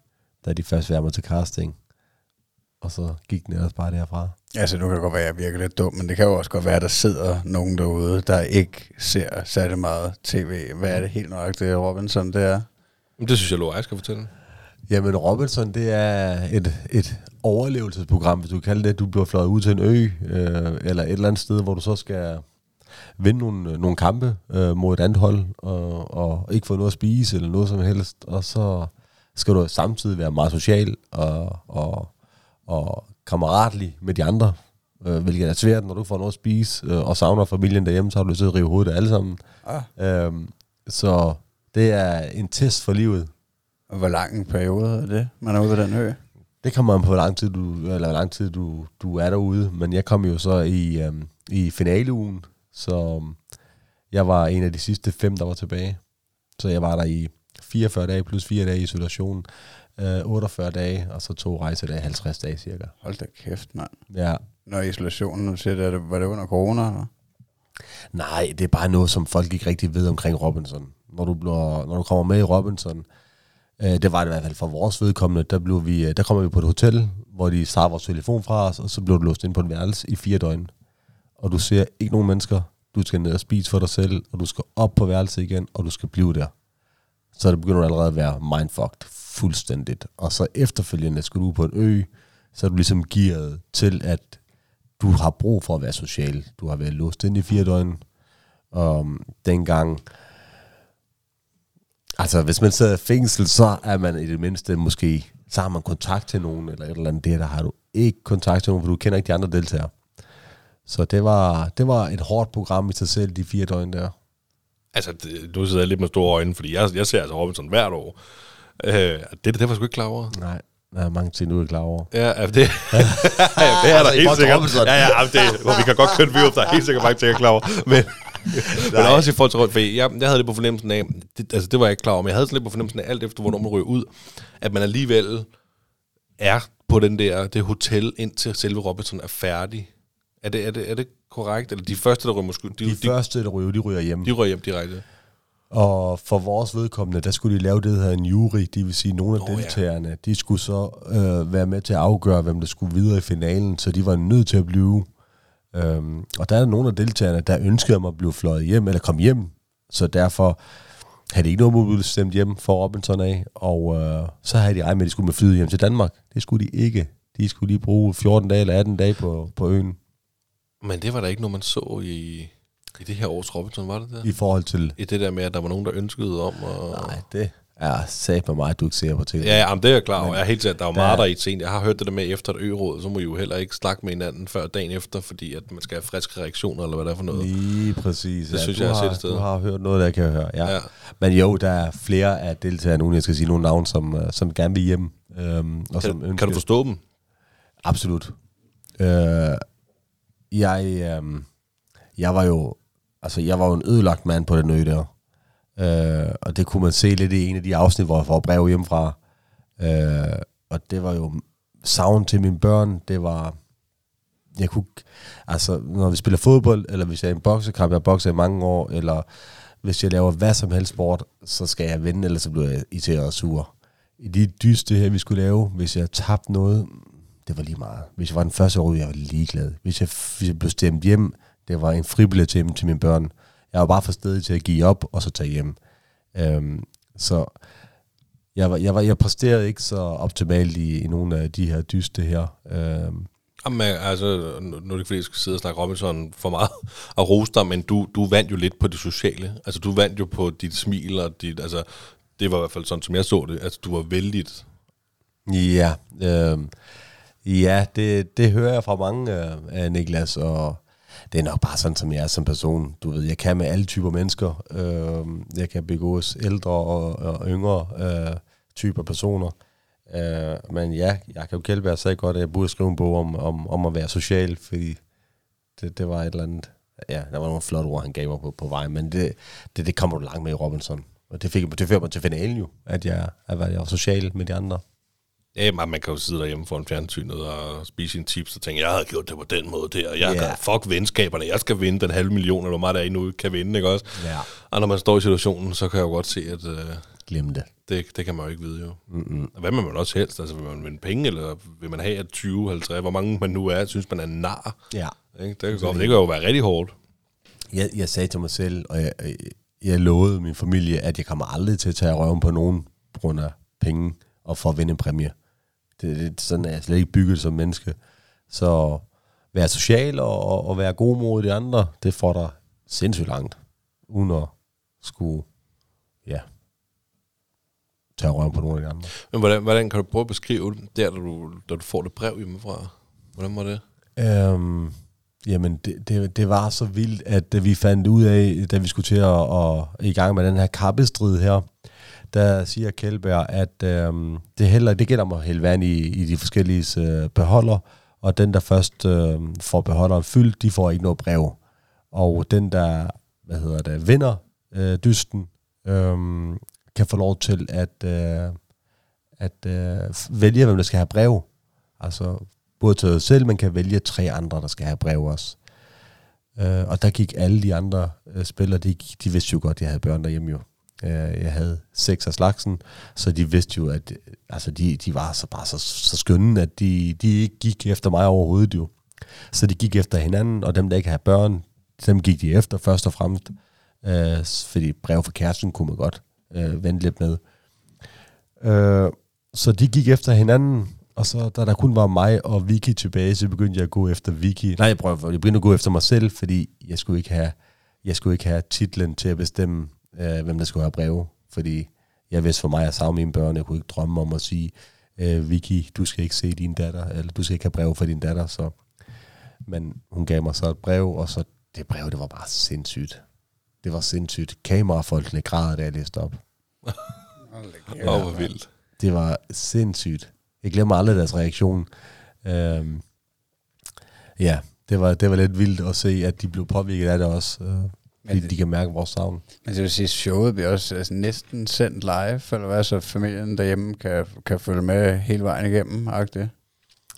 da de først var med til casting. Og så gik den også bare derfra. Altså, nu kan det godt være, at jeg virker lidt dum, men det kan jo også godt være, at der sidder nogen derude, der ikke ser særlig meget tv. Hvad er det helt nøjagtigt, Robinson, det er? Det synes jeg, Loay skal fortælle. Jamen, Robinson, det er et, et overlevelsesprogram, hvis du kalder det. Du bliver fløjet ud til en ø, øh, eller et eller andet sted, hvor du så skal vinde nogle, nogle kampe øh, mod et andet hold, og, og ikke få noget at spise eller noget som helst, og så skal du samtidig være meget social og, og, og kammeratlig med de andre, øh, hvilket er svært, når du får noget at spise, øh, og savner familien derhjemme, så har du lyst til at rive hovedet af alle sammen. Ah. Øhm, så det er en test for livet. Og hvor lang en periode er det, man er ude på den ø? Det kommer man på, hvor lang tid du, eller hvor lang tid du, du er derude, men jeg kom jo så i, øh, i finaleugen. Så jeg var en af de sidste fem, der var tilbage. Så jeg var der i fireogfyrre dage, plus fire dage i isolation, øh, otteogfyrre dage, og så to rejsedage, halvtreds dage cirka. Hold da kæft, mand. Ja. Når isolationen, siger det, var det under corona, eller? Nej, det er bare noget, som folk ikke rigtig ved omkring Robinson. Når du, bliver, når du kommer med i Robinson, øh, det var det i hvert fald for vores vedkommende, der, blev vi, der kommer vi på et hotel, hvor de starter vores telefon fra os, og så blev du låst ind på en værelse i fire døgn. Og du ser ikke nogen mennesker, du skal ned og spise for dig selv, og du skal op på værelset igen, og du skal blive der. Så det begynder allerede at være mindfucked fuldstændigt. Og så efterfølgende skal du på en ø, så er du ligesom gearet til, at du har brug for at være social. Du har været låst ind i fire døgn. Og dengang, altså hvis man sidder i fængsel, så er man i det mindste måske, så har man kontakt til nogen, eller et eller andet der, der har du ikke kontakt til nogen, for du kender ikke de andre deltagere. Så det var, det var et hårdt program i sig selv, de fire døgn der. Altså, det, du sidder lidt med store øjne, fordi jeg, jeg ser altså Robinson hvert år. Øh, det, det var jeg sgu ikke klar over. Nej, der er mange ting, du er klar over. Ja, det, ja, det er altså, der helt sikkert. Ja, ja, det, vi kan godt kønne vi op, der er helt sikkert mange ting, jeg er klar over. Men, men også i forhold til Robinson, jeg, jeg havde det på fornemmelsen af, det, altså det var jeg ikke klar over, men jeg havde lidt på fornemmelsen af, alt efter hvornår man ryger ud, at man alligevel er på den der, det hotel, indtil selve Robinson er færdig. Er det, er, det, er det korrekt? Eller de første, der ryger måske... De, de første, der ryger, de ryger hjem. De ryger hjem direkte. Og for vores vedkommende, der skulle de lave det her en jury, det vil sige, nogle af oh, deltagerne, ja. De skulle så øh, være med til at afgøre, hvem der skulle videre i finalen, så de var nødt til at blive. Øhm, og der er nogle af deltagerne, der ønskede mig at blive fløjet hjem, eller komme hjem, så derfor havde de ikke noget mulighed stemt hjem for Robinson af, og øh, så havde de ej med, at de skulle med flyde hjem til Danmark. Det skulle de ikke. De skulle lige bruge fjorten dage eller atten dage på, på øen. Men det var der ikke noget, man så i, i det her års Robinson, var det der? I forhold til? I det der med, at der var nogen, der ønskede om. Og nej, det er sat med mig, at du ikke ser på til. Ja, jamen, det er jeg klar over. Men jeg er helt sikkert, at der er jo meget der i et scene. Jeg har hørt det der med, efter et ø-råd, så må I jo heller ikke snakke med hinanden før dagen efter, fordi at man skal have friske reaktioner, eller hvad der er for noget. Lige præcis. Det ja, synes jeg, har, jeg har set du har hørt noget, der jeg kan høre, ja. ja. Men jo, der er flere af deltagere nu, jeg skal sige nogle navn, som, som gerne vil hjem. Øhm, og kan, som ønsker... kan du forstå dem? Absolut. Øh, Jeg, øh, jeg var jo altså jeg var jo en ødelagt mand på den ø der, øh, og det kunne man se lidt i en af de afsnit, hvor jeg får brev hjemmefra, Øh, og det var jo savn til mine børn. Det var... Jeg kunne... Altså, når vi spiller fodbold, eller hvis jeg er i en boksekamp, jeg har bokset i mange år, eller hvis jeg laver hvad som helst sport, så skal jeg vinde, eller så bliver jeg irriteret og sur. I de dyste her, vi skulle lave, hvis jeg tabte noget, det var lige meget. Hvis jeg var den første år, jeg var ligeglad. Hvis jeg, hvis jeg blev stemt hjem, det var en fribillet til, til mine børn. Jeg var bare for stedig til at give op, og så tage hjem. Øhm, så jeg, var, jeg, var, jeg præsterede ikke så optimalt i, i nogle af de her dyste her. Øhm. Jamen, altså, nu er det fordi, jeg skal sidde og snakke Robinson for meget og rose dig, men du, du vandt jo lidt på det sociale. Altså, du vandt jo på dit smil, og dit, altså, det var i hvert fald sådan, som jeg så det. Altså, du var vældig... Ja, øhm. Ja, det, det hører jeg fra mange af, Niklas, og det er nok bare sådan, som jeg er som person. Du ved, jeg kan med alle typer mennesker. Øh, jeg kan begås ældre og, og yngre øh, typer personer. Øh, men ja, jeg kan jo kælpe, jeg sagde godt, at jeg burde skrive en bog om, om, om at være social, fordi det, det var et eller andet... Ja, der var nogle flotte ord, han gav mig på, på vejen, men det, det, det kommer du langt med i Robinson. Og det fik det førte mig til finalen jo, at jeg, at jeg var social med de andre. Ja, man kan jo sidde derhjemme foran fjernsynet og spise sine tips og tænke, jeg havde gjort det på den måde der, og jeg yeah. gør, fuck venskaberne, jeg skal vinde den halve million, eller hvor meget der er endnu kan vinde, ikke også? Yeah. Og når man står i situationen, så kan jeg jo godt se, at øh, glem det. det. Det kan man jo ikke vide, jo. Mm-hmm. Hvad vil man også helst? Altså, vil man vinde penge, eller vil man have tyve, halvtreds, hvor mange man nu er, synes man er nar? Yeah. Det, kan godt, det kan jo være rigtig hårdt. Jeg, jeg sagde til mig selv, og jeg, jeg lovede min familie, at jeg kommer aldrig til at tage røven på nogen på grund af penge, og for at vinde en præmie. Det, det, sådan er jeg slet ikke bygget som menneske. Så være social og, og, og være god mod de andre, det får dig sindssygt langt, uden at skulle ja, tage røven på nogle af de andre. Men hvordan, hvordan kan du prøve at beskrive det, der, da du, da du får det brev hjemmefra? Hvordan var det? Øhm, jamen, det, det, det var så vildt, at vi fandt ud af, da vi skulle til at, at i gang med den her kappestrid her, der siger Kjellberg, at øhm, det, heller, det gælder om at hælde vand i, i de forskellige øh, beholder, og den, der først øh, får beholderen fyldt, de får ikke noget brev. Og den, der hvad hedder det, vinder øh, dysten, øh, kan få lov til at, øh, at øh, vælge, hvem der skal have brev. Altså både til sig selv, man kan vælge tre andre, der skal have brev også. Øh, og der gik alle de andre øh, spillere, de, de vidste jo godt, at jeg havde børn derhjemme jo. Jeg havde seks af slagsen, så de vidste jo, at altså de, de var så bare så, så skønne, at de, de ikke gik efter mig overhovedet jo. Så de gik efter hinanden, og dem, der ikke havde børn, dem gik de efter først og fremmest, øh, fordi brev fra kæresten kunne man godt øh, vente lidt med. Øh, så de gik efter hinanden, og så da der kun var mig og Vicky tilbage, så begyndte jeg at gå efter Vicky. Nej, jeg, prøver, jeg begyndte at gå efter mig selv, fordi jeg skulle ikke have, jeg skulle ikke have titlen til at bestemme, Øh, hvem der skulle have breve, fordi jeg vidste for mig, at jeg savnede mine børn, jeg kunne ikke drømme om at sige, øh, Vicky, du skal ikke se din datter, eller du skal ikke have breve for din datter, så, men hun gav mig så et brev, og så det brev, det var bare sindssygt. Det var sindssygt. Kamerafolkene græder, da jeg læste op. Det var vildt. Det var sindssygt. Jeg glemmer aldrig deres reaktion. Øhm, ja, det var, det var lidt vildt at se, at de blev påvirket af det også. Øh. Fordi de, de kan mærke vores savn. Men det vil sige, showet bliver også altså, næsten sendt live, eller hvad, så familien derhjemme kan, kan følge med hele vejen igennem, agtigt?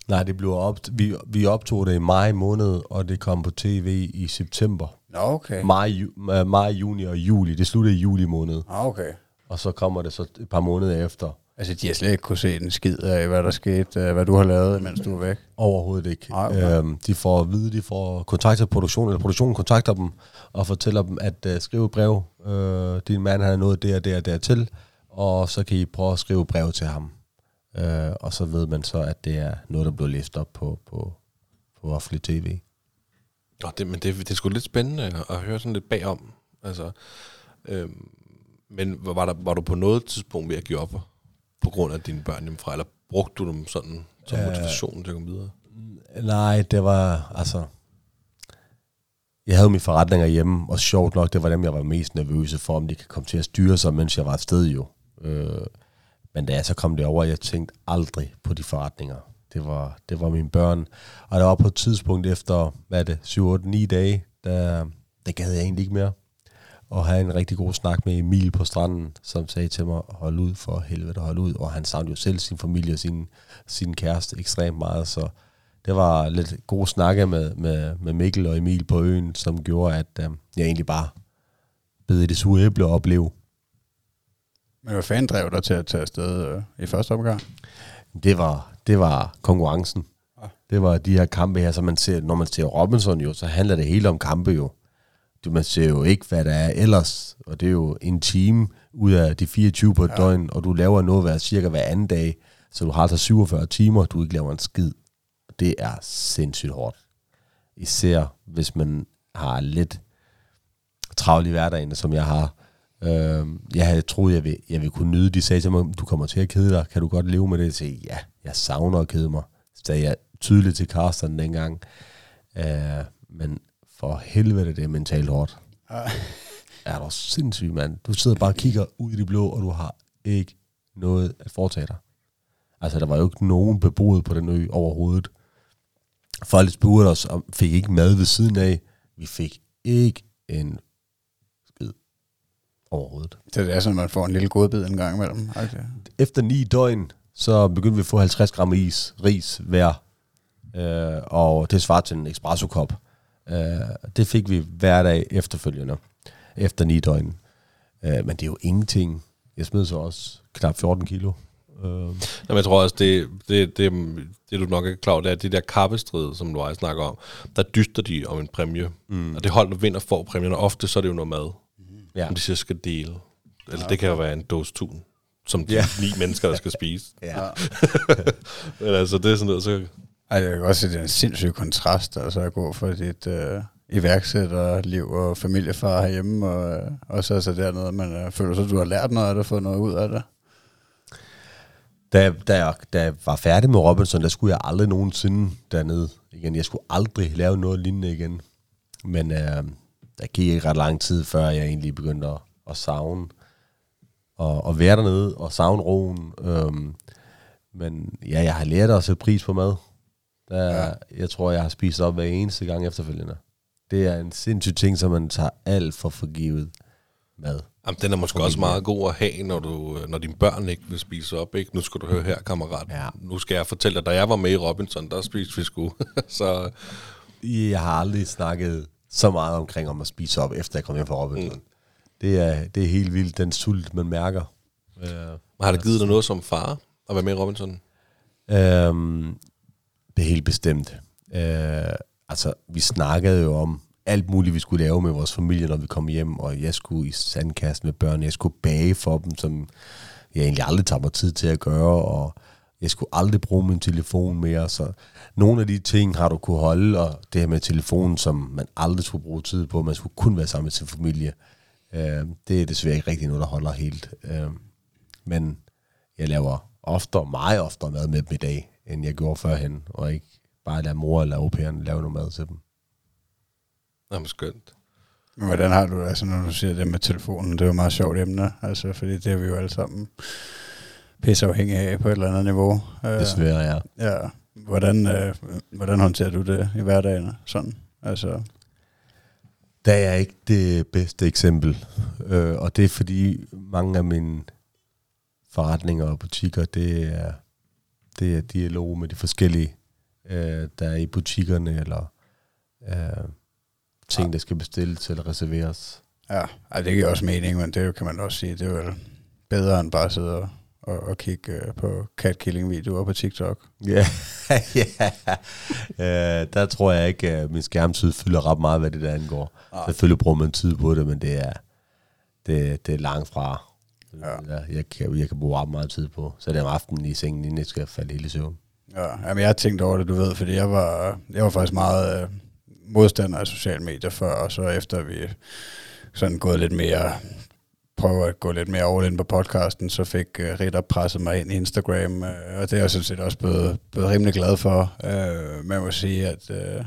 Nej, det blev opt- vi, vi optog det i maj måned, og det kom på tv i september. Okay. Maj, ju- maj juni og juli. Det sluttede i juli måned. Okay. Og så kommer det så et par måneder efter. Altså, de har slet ikke kunne se den skid af, hvad der skete, hvad du har lavet, mens du er væk? Overhovedet ikke. Ej, okay. øhm, de får at vide, de får kontakter produktionen, eller produktionen kontakter dem, og fortæller dem, at uh, skrive brev. Øh, din mand, han er nået der, der, der til, og så kan I prøve at skrive brev til ham. Øh, og så ved man så, at det er noget, der bliver læst op på, på, på offentlig tv. Nå, det, men det, det er sgu lidt spændende at høre sådan lidt bagom. Altså, øh, men var, der, var du på noget tidspunkt ved at give op på grund af dine børn hjemmefra, eller brugte du dem sådan som motivation øh, til at komme videre? Nej, det var, altså... Jeg havde mine forretninger hjemme, og sjovt nok, det var dem, jeg var mest nervøse for, om de kan komme til at styre sig, mens jeg var et sted jo. Øh, men da jeg så kom det over, jeg tænkte aldrig på de forretninger. Det var, det var mine børn. Og der var på et tidspunkt efter, hvad er det, syv, otte, ni dage, der, der gad jeg egentlig ikke mere. og havde en rigtig god snak med Emil på stranden, som sagde til mig, hold ud for helvede, hold ud. Og han savnede jo selv sin familie og sin, sin kæreste ekstremt meget, så det var lidt gode snakke med, med, med Mikkel og Emil på øen, som gjorde, at øh, jeg egentlig bare bed i det sure æble og opleve. Men hvad fanden drev dig til at tage afsted øh, i første omgang? Det var, det var konkurrencen. Ah. Det var de her kampe her, så man ser, når man ser Robinson jo, så handler det hele om kampe jo. Man ser jo ikke, hvad der er ellers, og det er jo en time ud af de fireogtyve på et ja. døgn, og du laver noget hver, cirka hver anden dag, så du har så syvogfyrre timer, du ikke laver en skid. Det er sindssygt hårdt. Især hvis man har lidt travlt i hverdagen, som jeg har. Jeg havde troet, jeg ville, jeg ville kunne nyde. De sagde til mig, du kommer til at kede dig, kan du godt leve med det? Jeg sagde, ja, jeg savner at kede mig. Så sagde jeg tydeligt til Carsten dengang. Men for helvede, det er mentalt hårdt. Ah. Er du sindssyg, mand? Du sidder bare og kigger ud i det blå, og du har ikke noget at foretage dig. Altså, der var jo ikke nogen beboet på den ø overhovedet. Folk spurgte os, og fik ikke mad ved siden af. Vi fik ikke en skid overhovedet. Så det er sådan, man får en lille godbid en gang imellem. Okay. Efter ni døgn, så begyndte vi at få halvtreds gram is, ris hver. Øh, og det svarer til en espresso-kop. Uh, det fik vi hver dag efterfølgende efter ni døgn, uh, men det er jo ingenting. Jeg smed så også knap fjorten kilo. uh. Jamen, jeg tror også det, det, det, det du nok ikke er klar over, det er det der kappestrid, som du også snakker om. Der dyster de om en præmie, mm. og det hold der vinder får præmien, og ofte så er det jo noget mad, mm. ja. Som de så skal dele. Eller ja, det kan jo være en dåse tun, som de ja. ni mennesker der skal spise. Ja. Men altså det er sådan noget, så ej, det er jo også en sindssyg kontrast, altså at gå fra dit øh, iværksætterliv og familiefar herhjemme, og, og så altså dernede, men øh, føler så, at du har lært noget af det, fået noget ud af det? Da, da, jeg, da jeg var færdig med Robinson, der skulle jeg aldrig nogensinde dernede igen. Jeg skulle aldrig lave noget lignende igen. Men øh, der gik ikke ret lang tid, før jeg egentlig begyndte at, at savne, og, og være dernede, og savne roen. Øh, men ja, jeg har lært at sætte pris på mad. Der, ja. Jeg tror, jeg har spist op hver eneste gang efterfølgende. Det er en sindssyg ting, som man tager alt for forgivet mad. Jamen, den er måske også meget god at have, når, du, når dine børn ikke vil spise op. Ikke? Nu skal du høre her, kammerat. Ja. Nu skal jeg fortælle dig, da jeg var med i Robinson, der spiste vi sgu. Så jeg har aldrig snakket så meget omkring om at spise op, efter jeg kom hjem fra Robinson. Mm. Det, er, det er helt vildt, den sult, man mærker. Ja. Har det givet dig noget som far at være med i Robinson? Øhm... Det er helt bestemt. Øh, altså, vi snakkede jo om alt muligt, vi skulle lave med vores familie, når vi kom hjem, og jeg skulle i sandkassen med børnene, jeg skulle bage for dem, som jeg egentlig aldrig tager mig tid til at gøre, og jeg skulle aldrig bruge min telefon mere, så nogle af de ting har du kunne holde, og det her med telefonen, som man aldrig skulle bruge tid på, man skulle kun være sammen med sin familie, øh, det er desværre ikke rigtig noget, der holder helt. Øh, men jeg laver oftere, meget oftere mad med dem i dag, end jeg gjorde førhen, og ikke bare lade mor eller au pairen lave noget mad til dem. Jamen, skønt. Men hvordan har du det, altså, når du siger det med telefonen? Det er jo meget sjovt emne, altså, fordi det er vi jo alle sammen pisseafhængige af på et eller andet niveau. Desværre, ja. Ja. Hvordan, øh, hvordan håndterer du det i hverdagen? Sådan, altså. Der er jeg ikke det bedste eksempel, øh, og det er fordi mange af mine forretninger og butikker, det er det er dialog med de forskellige, øh, der er i butikkerne, eller øh, ting, ja. der skal bestilles eller reserveres. Ja, altså, det giver også mening, men det kan man også sige, det er jo bedre end bare at sidde og, og, og kigge øh, på cat-killing-videoer på TikTok. Ja, ja. Øh, der tror jeg ikke, at min skærmtid fylder ret meget, hvad det der angår. Ja. Selvfølgelig bruger man tid på det, men det er, det, det er langt fra. Ja. Jeg, kan, jeg kan bruge ret meget tid på. Så det er om aftenen i sengen, inden jeg skal falde hele søvn. Ja, men jeg har tænkt over det, du ved, fordi jeg var, jeg var faktisk meget øh, modstander af sociale medier før, og så efter vi sådan gået lidt mere, prøver at gå lidt mere over ind på podcasten, så fik øh, Ritter presset mig ind i Instagram, øh, og det er jeg sådan set også blevet, blevet rimelig glad for. Øh, man må sige, at øh,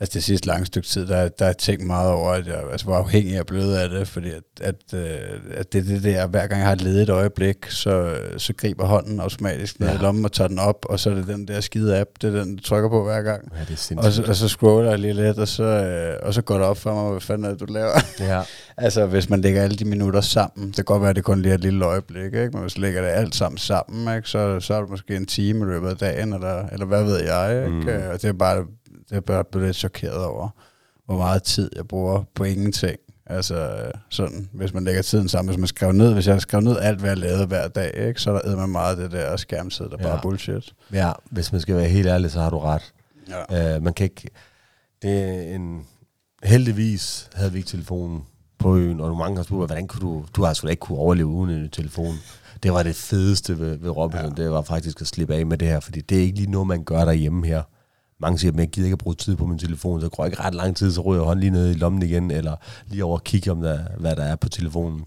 altså det sidste lange stykke tid, der, der har jeg tænkt meget over, at jeg altså, var afhængig af at bløde af det, fordi at, at, at det er det der, hver gang jeg har et ledet øjeblik, så, så griber hånden automatisk ned i lommen og tager den op, og så er det den der skide app, det er den, du trykker på hver gang. Ja, det er sindssygt. Og så, og så scroller jeg lige lidt, og så, og så går det op for mig, hvad fanden er det, du laver? Ja. Altså hvis man lægger alle de minutter sammen, det kan godt være, at det kun lige er et lille øjeblik, ikke? Men hvis man lægger det alt sammen sammen, ikke? Så, så er det måske en time i løbet af dagen, eller, eller hvad ved jeg, ikke? Mm. Og det er bare... Det er bare blevet lidt chokeret over, hvor meget tid jeg bruger på ingenting. Altså sådan, hvis man lægger tiden sammen, hvis man skriver ned, hvis jeg skriver ned alt, hvad jeg lavede hver dag, ikke, så er der eddermame meget det der skærmtid, der ja. bare bullshit. Ja, hvis man skal være helt ærlig, så har du ret. Ja. Uh, man kan ikke... Det er en... Heldigvis havde vi ikke telefonen på øen, og du mange har spurgt, hvordan kunne du... Du har sgu ikke kunne overleve uden telefonen. Det var det fedeste ved, ved Robinson, ja. det var faktisk at slippe af med det her, fordi det er ikke lige noget, man gør derhjemme her. Mange siger, at jeg gider ikke at bruge tid på min telefon, så går jeg ikke ret lang tid, så ryger jeg hånden lige ned i lommen igen, eller lige over at kigge, om der, hvad der er på telefonen.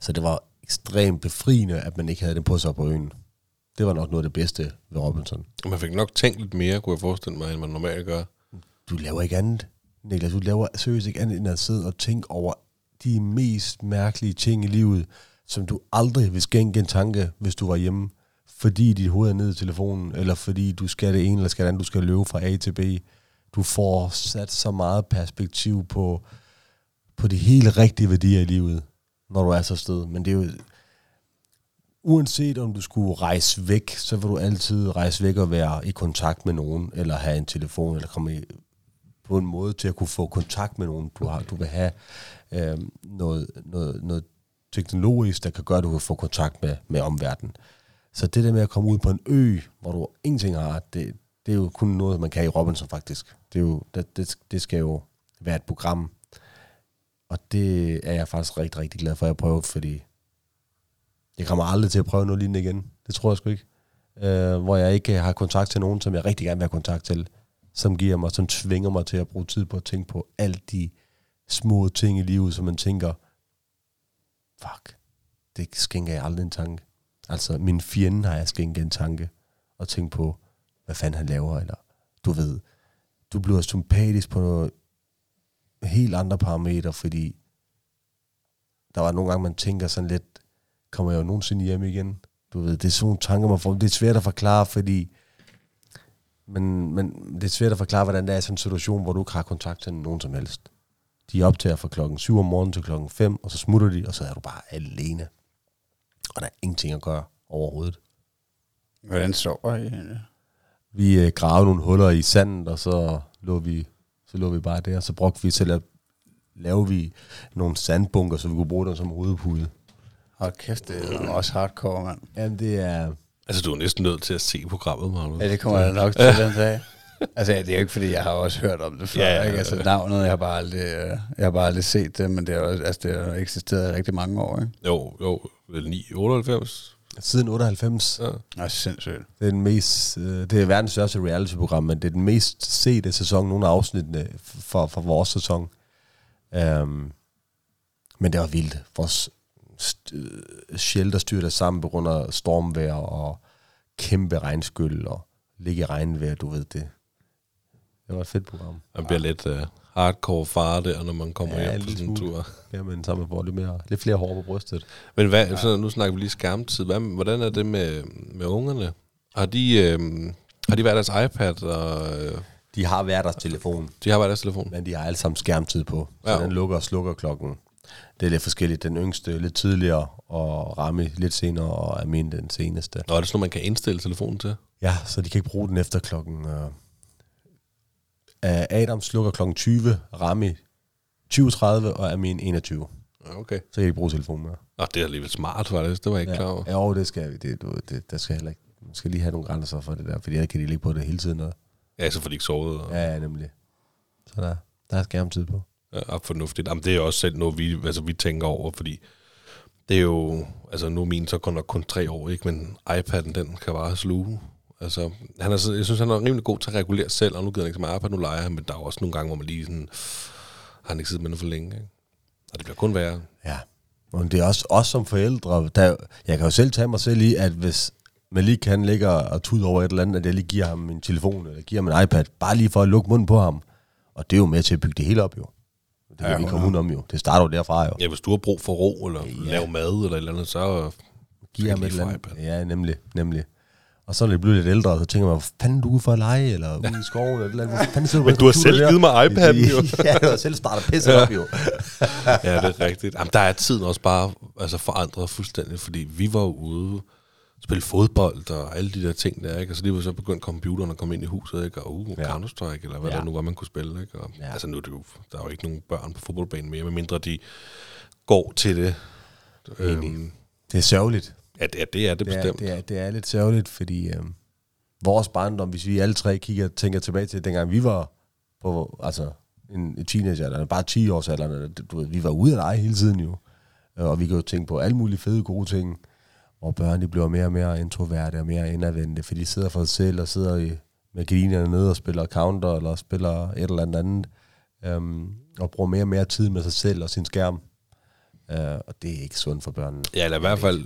Så det var ekstremt befriende, at man ikke havde den på sig på øen. Det var nok noget af det bedste ved Robinson. Man fik nok tænkt lidt mere, kunne jeg forestille mig, end man normalt gør. Du laver ikke andet, Niklas. Du laver seriøst ikke andet, end at sidde og tænke over de mest mærkelige ting i livet, som du aldrig vil skænke en tanke, hvis du var hjemme. Fordi dit hoved er nede i telefonen, eller fordi du skal det ene, eller skal det andet, du skal løbe fra A til B. Du får sat så meget perspektiv på, på de helt rigtige værdier i livet, når du er så sted. Men det er jo, uanset om du skulle rejse væk, så vil du altid rejse væk og være i kontakt med nogen, eller have en telefon, eller komme i, på en måde til at kunne få kontakt med nogen. Du, har, du vil have øh, noget, noget, noget teknologisk, der kan gøre, at du kan få kontakt med, med omverdenen. Så det der med at komme ud på en ø, hvor du ingenting har, det, det er jo kun noget, man kan i Robinson faktisk. Det, er jo, det, det, det skal jo være et program. Og det er jeg faktisk rigtig, rigtig glad for, at jeg prøvede, fordi jeg kommer aldrig til at prøve noget lignende igen. Det tror jeg sgu ikke. Øh, hvor jeg ikke har kontakt til nogen, som jeg rigtig gerne vil have kontakt til, som giver mig, som tvinger mig til at bruge tid på at tænke på alle de små ting i livet, som man tænker, fuck, det skænker jeg aldrig en tanke. Altså, min fjende har jeg skænket en tanke, og tænke på, hvad fanden han laver, eller du ved, du bliver sympatisk på noget helt andre parametre, fordi der var nogle gange, man tænker sådan lidt, kommer jeg jo nogensinde hjem igen? Du ved, det er sådan nogle tanker, man får, det er svært at forklare, fordi, men, men det er svært at forklare, hvordan der er sådan en situation, hvor du ikke har kontakt til nogen som helst. De optager fra klokken syv om morgenen til klokken fem, og så smutter de, og så er du bare alene. Og der er ingenting at gøre overhovedet. Hvordan sover I? Vi øh, gravede nogle huller i sandet, og så lå vi, så lå vi bare der. Så brugte vi til at lave vi nogle sandbunker, så vi kunne bruge dem som hovedpude. Hold kæft, det er også hardcore, mand. Jamen, det er... Altså, du er næsten nødt til at se programmet, Magnus. Ja, det kommer jeg nok til den dag. Altså, det er jo ikke, fordi jeg har også hørt om det før, ja, ja, ja. Ikke? Altså, navnet, jeg har bare aldrig, jeg har bare aldrig set det, men det har altså, jo eksisteret i rigtig mange år, ikke? Jo, jo. otteoghalvfems Siden otteoghalvfems Ja. Nej, sindssygt. Det er den mest, det er verdens største reality-program, men det er den mest sete sæson, nogle af afsnittene for, for vores sæson. Um, men det var vildt. Vores shelter styrte sammen på grund af stormvejr og kæmpe regnskyld og ligge i regnvejr, du ved det. Det var et fedt program. Man bliver lidt uh, hardcore far der, når man kommer ja, hjem på sådan en tur. Ja, men så man får lidt, mere, lidt flere hår på brystet. Men hvad, ja. så nu snakker vi lige skærmtid. Hvad, hvordan er det med, med ungerne? Har de, øh, har de hver deres iPad? Og, øh, de har hver deres telefon. De har hver deres telefon. Men de har alle sammen skærmtid på. Så ja. Den lukker og slukker klokken. Det er lidt forskelligt. Den yngste lidt tidligere, og Rami lidt senere, og Amin den seneste. Nå, er det sådan, man kan indstille telefonen til? Ja, så de kan ikke bruge den efter klokken... Øh, Adam slukker klokken tyve, Rami tyve tredive og Amin enogtyve. Okay. Så kan de bruge telefonen med. Nå, det er alligevel smart, var det? Det var jeg ikke ja. klar over. Jo, det skal vi. Det, det, der skal heller ikke. Man skal lige have nogle grænser for det der, fordi der kan de ligge på det hele tiden. Og... Ja, så får de ikke sovet. Og... Ja, ja, nemlig. Så der, der er skærmtid på. Ja, fornuftigt. Jamen, det er også selv noget, vi, altså, vi tænker over, fordi det er jo, altså nu er min så kun nok kun tre år, ikke? Men iPad'en, den kan bare sluge. Altså, han er, jeg synes, han er rimelig god til at regulere selv, og nu gider han ikke så meget arbejde, nu leger han, men der er også nogle gange, hvor man lige sådan, har han ikke siddet med noget for længe, ikke? Og det bliver kun værre. Ja, men det er også os som forældre, der, jeg kan jo selv tage mig selv i, at hvis Malik, han ligger og tuder over et eller andet, at jeg lige giver ham en telefon, eller giver ham en iPad, bare lige for at lukke munden på ham. Og det er jo med til at bygge det hele op, jo. Det kan ja, vi komme hun om, jo. Det starter jo derfra, jo. Ja, hvis du har brug for ro, eller ja. lave mad, eller et eller andet, så giver ham et eller andet. Ja, nemlig, nemlig. Og så er det blevet lidt ældre, og så tænker man, hvor fanden du for at lege, eller ude i skoven, eller et eller andet. Fanden, så, men du har selv givet mig iPad'en, jo. Ja, du har selv startet pisset ja. op, jo. Ja, det er rigtigt. Jamen, der er tiden også bare altså, forandret fuldstændig, fordi vi var ude spille fodbold og alle de der ting der, ikke? Og så lige var så begyndt computeren at komme ind i huset, ikke? Og uh, ja. Counter-Strike, eller hvad ja. der nu var, man kunne spille, ikke? Og, ja. Altså nu er det jo, der er jo ikke nogen børn på fodboldbanen mere, medmindre de går til det. Øhm, det er sørgeligt. Ja, det er det, er det, det er, bestemt. Det er, det er lidt sørgeligt, fordi øhm, vores barndom, hvis vi alle tre kigger tænker tilbage til, dengang vi var på altså, en teenager, eller bare ti-årsalderen, du ved, vi var ude at lege hele tiden jo, og vi kan jo tænke på alle mulige fede, gode ting, og børn, de bliver mere og mere introverte og mere indadvendte, fordi de sidder for sig selv og sidder i, med gardinerne nede og spiller counter eller spiller et eller andet andet, øhm, og bruger mere og mere tid med sig selv og sin skærm. Øh, og det er ikke sundt for børnene. Ja, eller i hvert fald,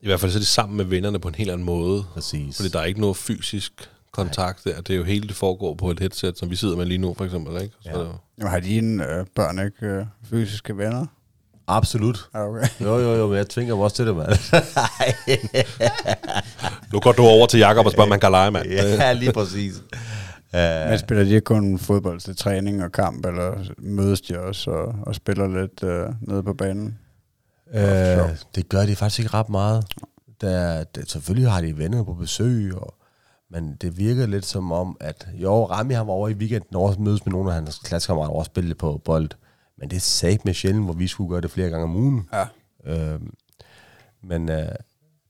i hvert fald så er de sammen med vennerne på en helt anden måde. Præcis. Fordi der er ikke noget fysisk kontakt der. Det er jo hele, det foregår på et headset, som vi sidder med lige nu, for eksempel, ikke? Så ja. Jamen, har dine øh, børn ikke øh, fysiske venner? Absolut. Okay. Jo, jo, jo, men jeg tvinger mig også til det, mand. Nu går du over til Jakob og spørger, om man kan lege, mand. Ja, lige præcis. Men spiller de ikke kun fodbold til træning og kamp, eller mødes de også og, og spiller lidt øh, nede på banen? Øh, det gør de faktisk ikke ret meget. Der, der, selvfølgelig har de venner på besøg, og, men det virker lidt som om, at jo, Rami har over i weekenden og også mødes med nogle af hans klassekammerater og spille lidt på bold. Men det er sagt med sjældent, hvor vi skulle gøre det flere gange om ugen. Ja. Øhm, men øh,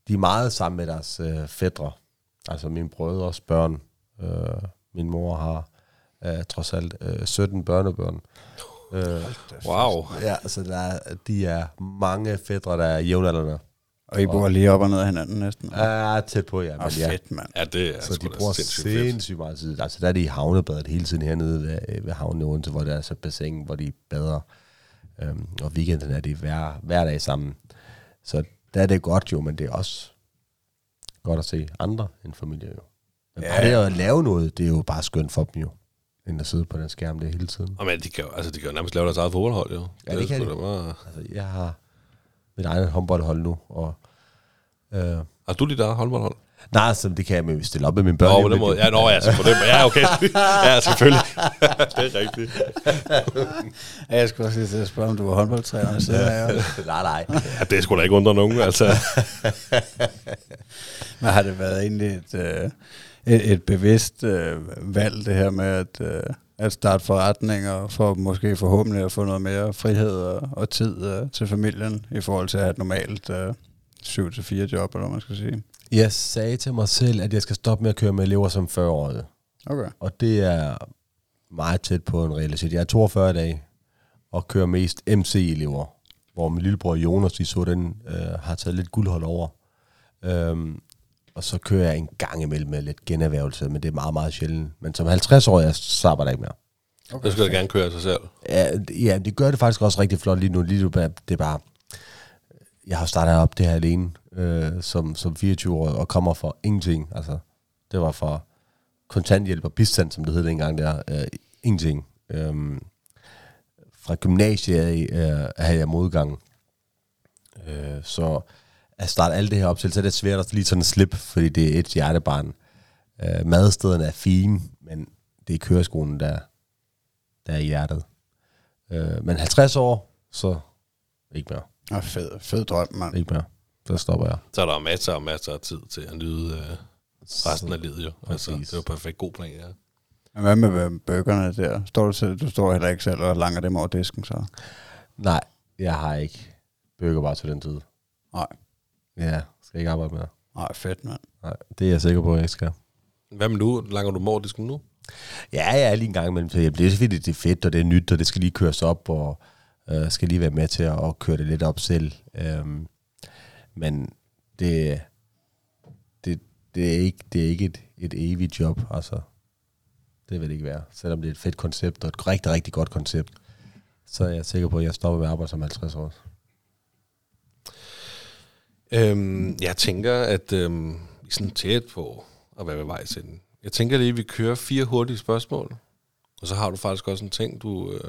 de er meget sammen med deres øh, fætre. Altså mine brødres børn. Øh, min mor har øh, trods alt øh, sytten børnebørn. Øh, wow. Ja, altså der, de er mange fætre, der er jævnaldrende. Og I bor og, lige op og ned af hinanden næsten? Ja, tæt på, ja. Men, og ja. Fedt, mand. Ja, det er, så de bruger sindssygt meget tid. Altså, der er de i havnebadet hele tiden hernede ved, ved havnen i Odense, hvor der er så bassin, hvor de bader. Øhm, og weekenden er de hver, hver dag sammen. Så der er det godt jo, men det er også godt at se andre end familie jo. Men ja. Bare det at lave noget, det er jo bare skønt for dem jo, end at sidde på den skærm der hele tiden. Og men de kan jo, altså, de kan jo nærmest lave deres eget fodboldhold jo. Ja, det, det kan de. Bare... Altså, jeg har... mit eget håndboldhold nu. Og, øh. Har du dit eget håndboldhold? Nej, så det kan jeg, men vi stiller op med mine børn. Nå, på den måde. Ja, nå, ja, så på den måde. Ja, okay. Ja, selvfølgelig. Det er rigtigt. Ja, jeg skulle også lige spørge, om du var håndboldtræner. Så ja. Ja. Nej, nej. Ja, det skulle da ikke undre nogen, altså. Men har det været egentlig et, øh, et, et bevidst øh, valg, det her med, at... Øh, at starte forretninger, for måske forhåbentlig at få noget mere frihed og, og tid uh, til familien, i forhold til at have et normalt uh, syv til fire job, eller hvad man skal sige. Jeg sagde til mig selv, at jeg skal stoppe med at køre med elever som fyrre-årige. Okay. Og det er meget tæt på en realitet. Jeg er toogfyrre dage og kører mest M C-elever, hvor min lillebror Jonas, de så den, øh, har taget lidt guldhold over. Um, Og så kører jeg en gang imellem med lidt generhvervelse, men det er meget, meget sjældent. Men som halvtreds-årig, jeg sabber der ikke mere. Okay. Det skal da gerne køre sig selv. Ja, ja, det gør det faktisk også rigtig flot lige nu. Lige nu det er bare, jeg har startet op det her alene øh, som, som fireogtyve-årig og kommer for ingenting. Altså, det var for kontanthjælp og bistand, som det hed dengang der. Øh, ingenting. Øhm, fra gymnasiet øh, havde jeg modgang. Øh, så... at starte alt det her op til, så er det svært at lige sådan slippe, fordi det er et hjertebarn. Øh, madstederne er fine, men det er køreskolen, der, der er i hjertet. Øh, men halvtreds år, så ikke mere. Ah, fed, fed drøm, mand. Ikke mere. Så stopper jeg. Så er der masser og masser af tid til at nyde øh, resten af livet, jo. Altså, det var perfekt god plan, ja. Men hvad med bøgerne der? Står du til, du står heller ikke selv og langer dem over disken, så? Nej, jeg har ikke bøger bare til den tid. Nej. Ja, skal ikke arbejde med dig. Nej, fedt, mand. Nej, det er jeg sikker på, at jeg ikke skal. Hvad med nu? Langer du mordisken nu? Ja, jeg er lige en gang imellem. Det er selvfølgelig, det er fedt, og det er nyt, og det skal lige køres op, og øh, skal lige være med til at, at køre det lidt op selv. Øhm, men det, det, det, er ikke, det er ikke et, et evigt job, altså. Det vil det ikke være. Selvom det er et fedt koncept, og et rigtig, rigtig godt koncept, så er jeg sikker på, at jeg stopper med at arbejde som halvtreds år. Øhm, jeg tænker, at øhm, er sådan tæt på at være ved vej til den. Jeg tænker lige, at vi kører fire hurtige spørgsmål, og så har du faktisk også en ting, du øh,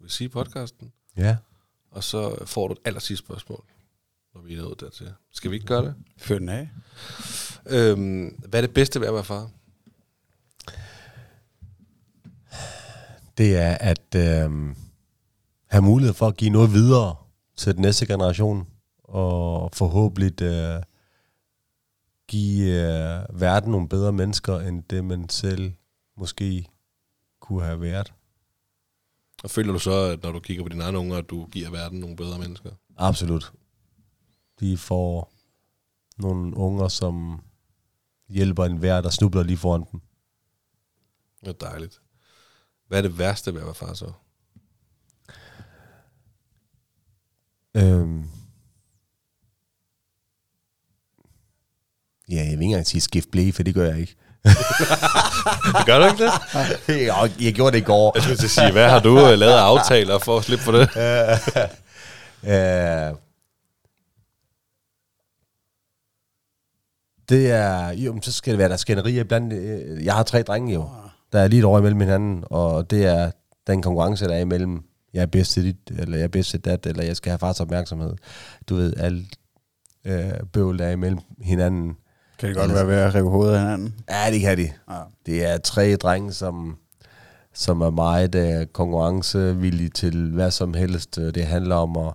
vil sige i podcasten. Ja. Og så får du et allersidste spørgsmål, når vi er nået dertil. Skal vi ikke gøre det? Før den af. Øhm, hvad er det bedste ved at være far? Det er at øh, have mulighed for at give noget videre til den næste generation, og forhåbentlig øh, give øh, verden nogle bedre mennesker, end det man selv måske kunne have været. Og føler du så, at når du kigger på dine egne unger, at du giver verden nogle bedre mennesker? Absolut. De får nogle unger, som hjælper enhver, der snubler lige foran dem. Det er dejligt. Hvad er det værste ved at være far så? Øhm. Ja, jeg vil ikke engang sige skift blæ, for det gør jeg ikke. Gør du ikke det? Jeg gjorde det i går. Jeg skulle til at sige, hvad har du lavet af aftaler for at slippe for det? øh. Det er, jo, så skal det være, der er skænderier blandt. Jeg har tre drenge jo. Der er lige et år imellem hinanden, og det er den konkurrence, der er imellem, jeg er bedst til dit, eller jeg er bedst til dat, eller jeg skal have fars opmærksomhed. Du ved, alt øh, bøvl, der er imellem hinanden. Kan det godt eller, være ved at rive hovedet af hinanden? Ja, det kan de. Ja. Det er tre drenge, som, som er meget øh, konkurrencevillige til hvad som helst. Det handler om, at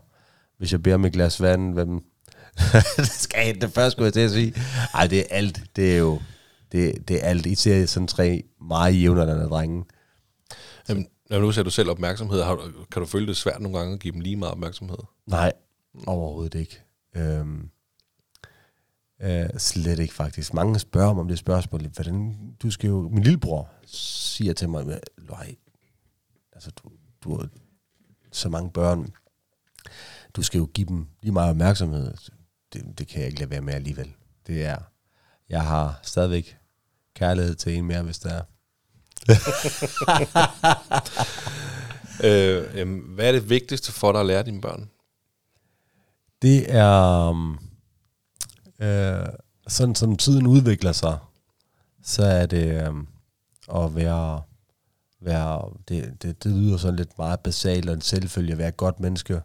hvis jeg beder med et glas vand, hvem skal jeg det først, skulle jeg til at sige. Ej, det er alt. Det er jo... Det, det er alt. I ser sådan tre meget jævnaldrende drenge. Jamen, når du ser du selv opmærksomhed, har du, kan du føle det svært nogle gange at give dem lige meget opmærksomhed? Nej, overhovedet ikke. Øhm, øh, slet ikke faktisk. Mange spørger mig om det spørgsmål. Hvordan, du skal jo, min lillebror siger til mig, nej, altså du, du har så mange børn. Du skal jo give dem lige meget opmærksomhed. Det, det kan jeg ikke lade være med alligevel. Det er... Jeg har stadigvæk kærlighed til en mere, hvis der er. øh, øh, hvad er det vigtigste for dig at lære dine børn? Det er, øh, sådan som tiden udvikler sig, så er det øh, at være, være det, det, det lyder sådan lidt meget basalt og en selvfølge, at være et godt menneske.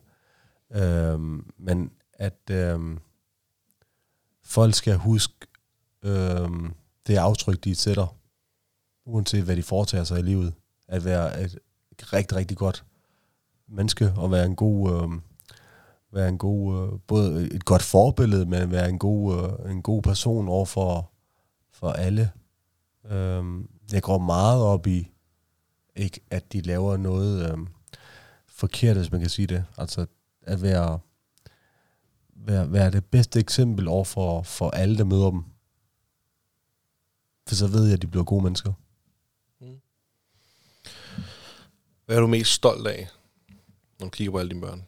Øh, men at øh, folk skal huske, det er aftryk, de sætter, uanset hvad de foretager sig i livet, at være et rigtig, rigtig godt menneske, og være en god, øh, være en god øh, både et godt forbillede, men være en god, øh, en god person over for, for alle. Øh, jeg går meget op i, ikke at de laver noget øh, forkert, hvis man kan sige det. Altså at være, være, være det bedste eksempel over for, for alle, der møder dem. For så ved jeg, at de bliver gode mennesker. Mm. Hvad er du mest stolt af, når du kigger på alle dine børn?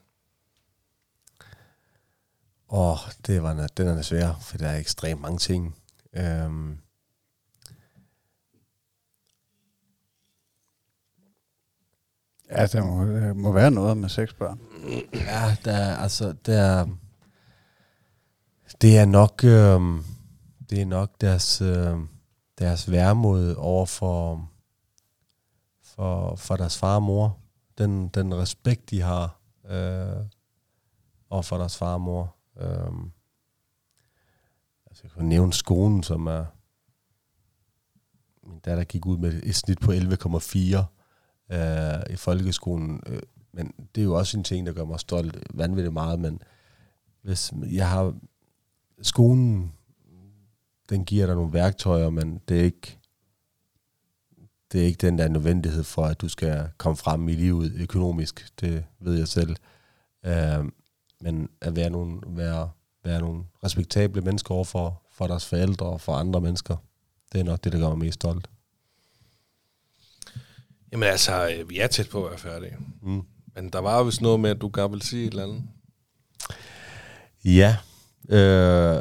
Åh, oh, det var den er svær, for der er ekstremt mange ting. Øhm. Ja, der må, der må være noget med seks børn. Ja, der er, altså, der, det er nok, øhm, det er nok deres... Øhm, deres værmod over for, for, for deres far og mor. Den, den respekt, de har øh, over for deres far og mor. Øh, altså jeg kunne nævne skolen, som er... Min datter gik ud med et snit på elleve komma fire øh, i folkeskolen. Øh, men det er jo også en ting, der gør mig stolt. Vanvittigt meget, men hvis jeg har... Skolen... Den giver dig nogle værktøjer, men det er ikke, det er ikke den der nødvendighed for, at du skal komme frem i livet økonomisk. Det ved jeg selv. Øh, men at være nogle, være, være nogle respektable mennesker overfor for deres forældre og for andre mennesker, det er nok det, der gør mig mest stolt. Jamen altså, vi er tæt på at være færdige. Mm. Men der var jo vist noget med, at du gerne ville sige et eller andet. Ja, øh...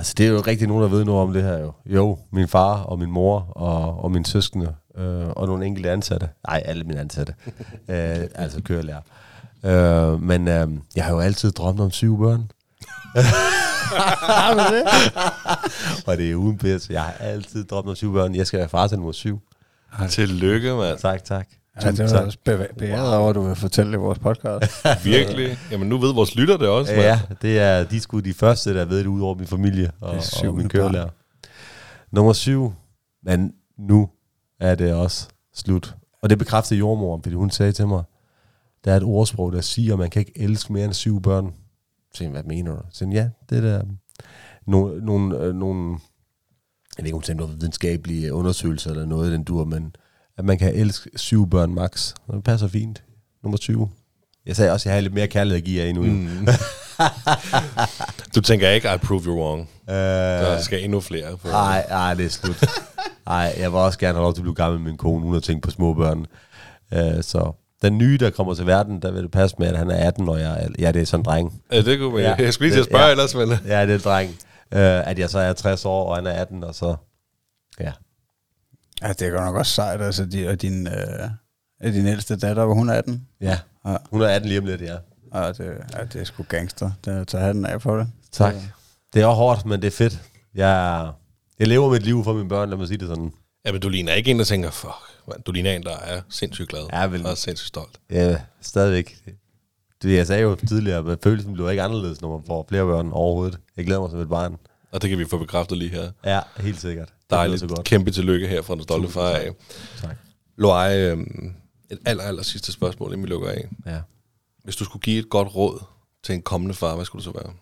Altså, det er jo rigtig nogen, der ved noget om det her jo. Jo, min far og min mor og, og mine søskende øh, og nogle enkelte ansatte. Nej, alle mine ansatte. øh, altså kørelærer. Øh, men øh, jeg har jo altid drømt om syv børn. Har du det? Og det er uden pis. Jeg har altid drømt om syv børn. Jeg skal være far til nummer syv. Tillykke, mand. Tak, tak. Ja, det var også beæret over, at du vil fortælle i vores podcast. Virkelig. Jamen nu ved vores lytter det også. Ja, ja, det er de sgu de første, der ved det, udover min familie og, og min kørelærer. Nummer syv. Men nu er det også slut. Og det bekræftede jordmoren, fordi hun sagde til mig, der er et ordsprog, der siger, at man kan ikke elske mere end syv børn. Så hvad mener du? Så ja, det der nogle, nogle, nogle jeg ved ikke, om det er nogle videnskabelige undersøgelser eller noget, den dur, men at man kan elske syv børn max. Det passer fint. Nummer tyve. Jeg sagde også, at jeg har lidt mere kærlighed at give jer endnu. Mm. Du tænker ikke, I prove you wrong. Øh, Der skal endnu flere. Nej, nej, det er slut. Nej, jeg vil også gerne have lov til at blive gammel med min kone, uden at tænke på små børn. Øh, så den nye, der kommer til verden, der vil det passe med, at han er atten, og jeg, ja, det er sådan en dreng. Ja, det kunne man. Ja, jeg skulle lige til at spørge ja, ellers, men... Ja, det er en dreng. Øh, at jeg så er tres år, og han er atten, og så... Ja. Ja, det er godt nok også sejt, altså, de, og din, øh, din ældste datter, hvor hun er atten. Ja, ja, hun er atten lige om lidt, ja. Ja, det, ja, det er sgu gangster, det tager hatten af på det. Tak. Det er også hårdt, men det er fedt. Jeg, jeg lever mit liv for mine børn, lad mig sige det sådan. Ja, men du ligner ikke en, der tænker, fuck, man. Du ligner en, der er sindssygt glad ja, vel, og sindssygt stolt. Ja, stadigvæk. Det, jeg sagde jo tidligere, men følelsen bliver ikke anderledes, når man får flere børn overhovedet. Jeg glæder mig som et barn. Og det kan vi få bekræftet lige her. Ja, helt sikkert. Dejligt. Det kæmpe tillykke her fra den stolte far af. Tak. Loay, øh, et aller, aller sidste spørgsmål, inden vi lukker af. Ja. Hvis du skulle give et godt råd til en kommende far, hvad skulle det så være?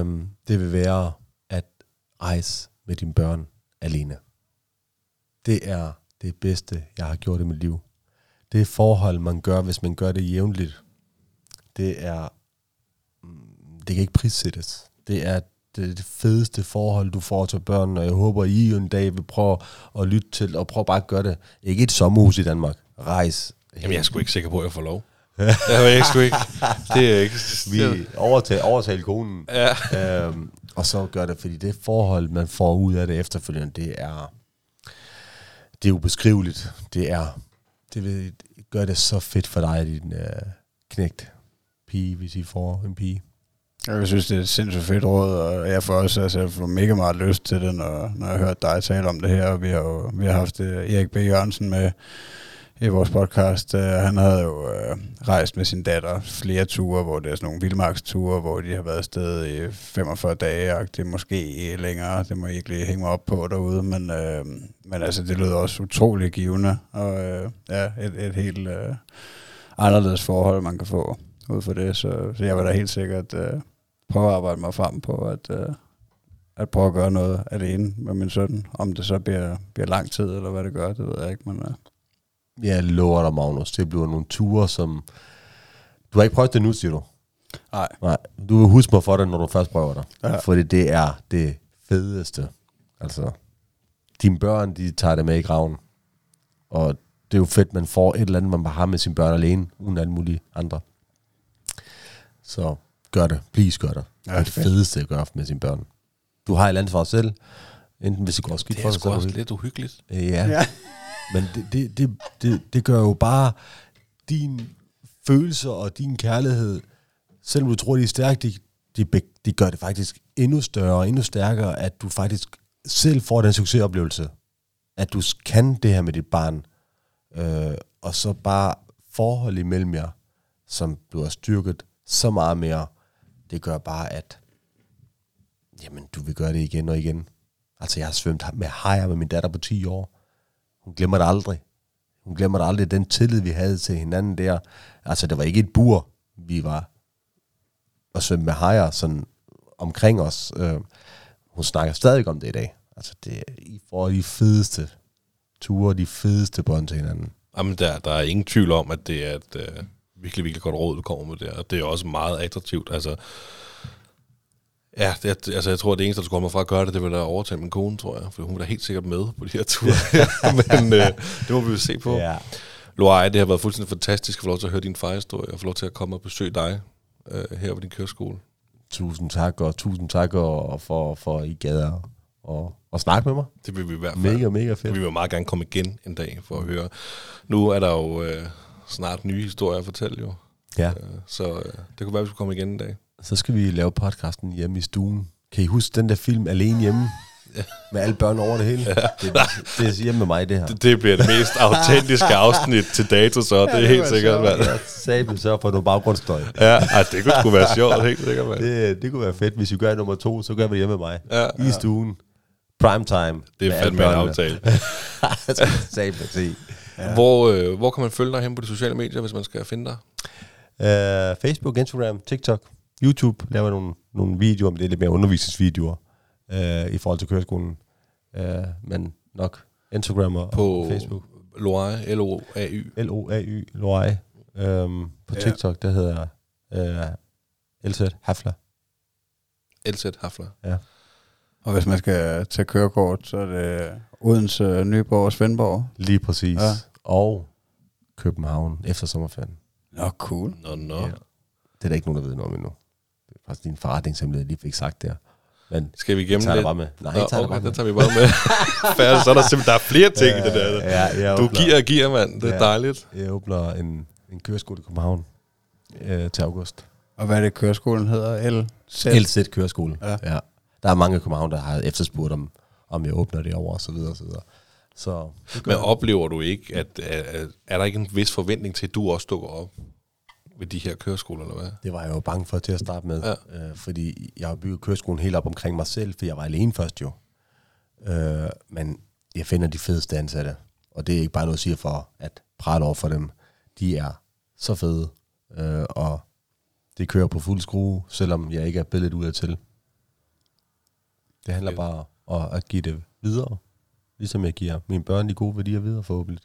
Øhm, det vil være at rejse med dine børn alene. Det er det bedste, jeg har gjort i mit liv. Det er forhold, man gør, hvis man gør det jævnligt. Det er... Det kan ikke prissættes. Det er det fedeste forhold, du får til børnene, og jeg håber, I en dag vil prøve at lytte til, og prøve bare at gøre det. Ikke et sommerhus i Danmark. Rejs. Jamen, jeg er sgu ikke sikker på, at jeg får lov. Det er jeg sgu ikke. Det er ikke. Vi overtager, overtager konen. Ja. Øhm, og så gør det, fordi det forhold, man får ud af det efterfølgende, det er det er ubeskriveligt. Det er det vil gøre det så fedt for dig, din øh, knægt pige, hvis I får en pige. Jeg synes, det er et sindssygt fedt råd, og jeg får også altså, jeg får mega meget lyst til det, når, når jeg hører dig tale om det her. Og vi har jo vi har haft Erik B. Jørgensen med i vores podcast. Han havde jo øh, rejst med sin datter flere ture, hvor det er sådan nogle vildmarksture, hvor de har været afsted i femogfyrre dage, og det måske længere. Det må jeg ikke lige hænge mig op på derude, men, øh, men altså, det lød også utrolig givende, og øh, ja, et, et helt øh, anderledes forhold, man kan få ud for det. Så, så jeg var da helt sikkert... Øh, prøve at arbejde mig frem på, at, øh, at prøve at gøre noget alene med min søn. Om det så bliver, bliver lang tid, eller hvad det gør, det ved jeg ikke. Men, øh. Jeg lover dig, Magnus. Det bliver nogle ture, som... Du har ikke prøvet det nu, siger du? Nej. Nej. Du vil huske mig for det, når du først prøver det. Ja. Fordi det er det fedeste. Altså, dine børn, de tager det med i graven. Og det er jo fedt, man får et eller andet, man bare har med sine børn alene, uden alle mulige andre. Så... Gør det. Please gør det. Det er det fedeste at gøre med sine børn. Du har et eller andet for dig selv. Enten hvis det går skidt for dig selv. Det er sgu også lidt uhyggeligt. Ja. Ja. Men det, det, det, det, det gør jo bare din følelser og din kærlighed, selvom du tror, de er stærke, de, de, de gør det faktisk endnu større og endnu stærkere, at du faktisk selv får den succesoplevelse. At du kan det her med dit barn. Øh, og så bare forhold imellem jer, som bliver styrket så meget mere. Det gør bare, at jamen, du vil gøre det igen og igen. Altså, jeg har svømt med hajer med min datter på ti år. Hun glemmer det aldrig. Hun glemmer det aldrig, den tillid, vi havde til hinanden der. Altså, det var ikke et bur, vi var at svømme med hajer sådan omkring os. Hun snakker stadig om det i dag. Altså, det, I får de fedeste ture, de fedeste bånd til hinanden. Jamen, der, der er ingen tvivl om, at det er et... Øh virkelig, virkelig godt råd, du kommer med der. Og det er også meget attraktivt. Altså, ja, det, altså, jeg tror, at det eneste, der skulle komme fra at gøre det, det ville da overtage min kone, tror jeg. For hun var da helt sikkert med på de her ture. Men øh, det må vi jo se på. Ja. Loay, det har været fuldstændig fantastisk at få lov til at høre din fejlhistorie, og få lov til at komme og besøge dig øh, her på din køreskole. Tusind tak, og tusind tak og for, for I gader og, og snakke med mig. Det vil vi i hvert fald. Mega, mega fedt. Vi vil meget gerne komme igen en dag for at høre. Nu er der jo... Øh, snart nye historier at fortælle, jo. Ja. Så øh, det kunne være, vi skulle komme igen en dag. Så skal vi lave podcasten hjemme i stuen. Kan I huske den der film Alene Hjemme? Med alle børn over det hele. Ja. Det, det er hjemme med mig, det her. Det, det bliver det mest autentiske afsnit til dato, så. Ja, det er det helt sikkert, mand. Jeg sagde, vi sørger for noget baggrundsstøj. Ja, altså, det kunne sgu være sjovt, helt sikkert, mand. Det, det kunne være fedt. Hvis vi gør nummer to, så gør vi det hjemme med mig. Ja. I stuen. Primetime. Det er fandme en aftale. Ja. Hvor, øh, hvor kan man følge dig hen på de sociale medier, hvis man skal finde dig? Uh, Facebook, Instagram, TikTok, YouTube. Laver nogle, nogle videoer, men det er lidt mere undervisningsvideoer. Uh, i forhold til køreskolen, uh, men nok Instagram og på Facebook. Loay, L O A Y. L O A Y, Loay. Um, på TikTok, ja. Der hedder uh, L Z Hafla. L Z Hafla. Ja. Og hvis man skal tage kørekort, så er det Odense, Nyborg og Svendborg. Lige præcis. Ja. Og København efter sommerferien. Nå, cool. Nå, nå. Ja. Det er der ikke nogen, der ved noget om endnu. Det er faktisk din forretningshemmelighed, lige fik sagt der. Men skal vi igennem det? Bare med. Nej, Nå, tager okay, det tager vi bare med. Færdig, så er der simpelthen, der er flere ting i det der. Ja, ja, du giver og giver, mand. Det er ja, dejligt. Jeg åbner en, en køreskole i København øh, til august. Og hvad er det, køreskolen hedder? L Z? L Z Køreskole, ja. ja. Der er mange i København, der har efterspurgt, om, om jeg åbner det over, og så videre, og så videre. Så, men oplever du ikke, at, at er der ikke en vis forventning til, at du også dukker op ved de her køreskoler, eller hvad? Det var jeg jo bange for til at starte med, ja. øh, fordi jeg har bygget køreskolen helt op omkring mig selv, for jeg var alene først jo. Øh, men jeg finder de fedeste ansatte, og det er ikke bare noget, jeg siger for at prale over for dem. De er så fede, øh, og det kører på fuld skrue, selvom jeg ikke er billedet ud af til. Det handler bare om at give det videre, ligesom jeg giver mine børn de gode værdier videre, forhåbentlig.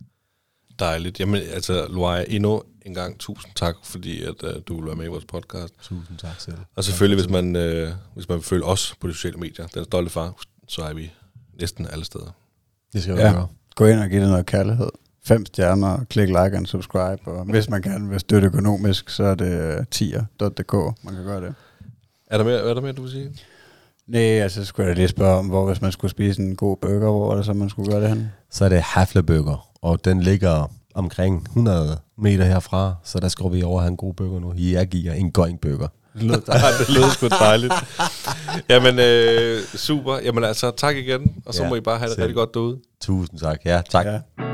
Dejligt. Jamen, altså, Loay, endnu en gang tusind tak, fordi at, uh, du vil være med i vores podcast. Tusind tak selv. Og selvfølgelig, tak, hvis man øh, hvis man vil følge os på de sociale medier, Den Stolte Far, så er vi næsten alle steder. Det skal vi ja. gøre. Gå ind og give det noget kærlighed. Fem stjerner, klik like and subscribe, og hvis man gerne vil støtte økonomisk, så er det tier punktum d k, man kan gøre det. Er der mere, er der mere du vil sige? Nej, altså, skulle jeg lige spørge om, hvor hvis man skulle spise en god burger, hvor det så man skulle gøre det hen? Så er det Hafla Burger, og den ligger omkring hundrede meter herfra, så der skal vi over og have en god burger nu. Jeg giver en going burger. Det lød dejligt. sgu dejligt. Jamen, øh, super. Jamen altså, tak igen, og så ja, må I bare have det rigtig godt derude. Tusind tak. Ja, tak. Ja.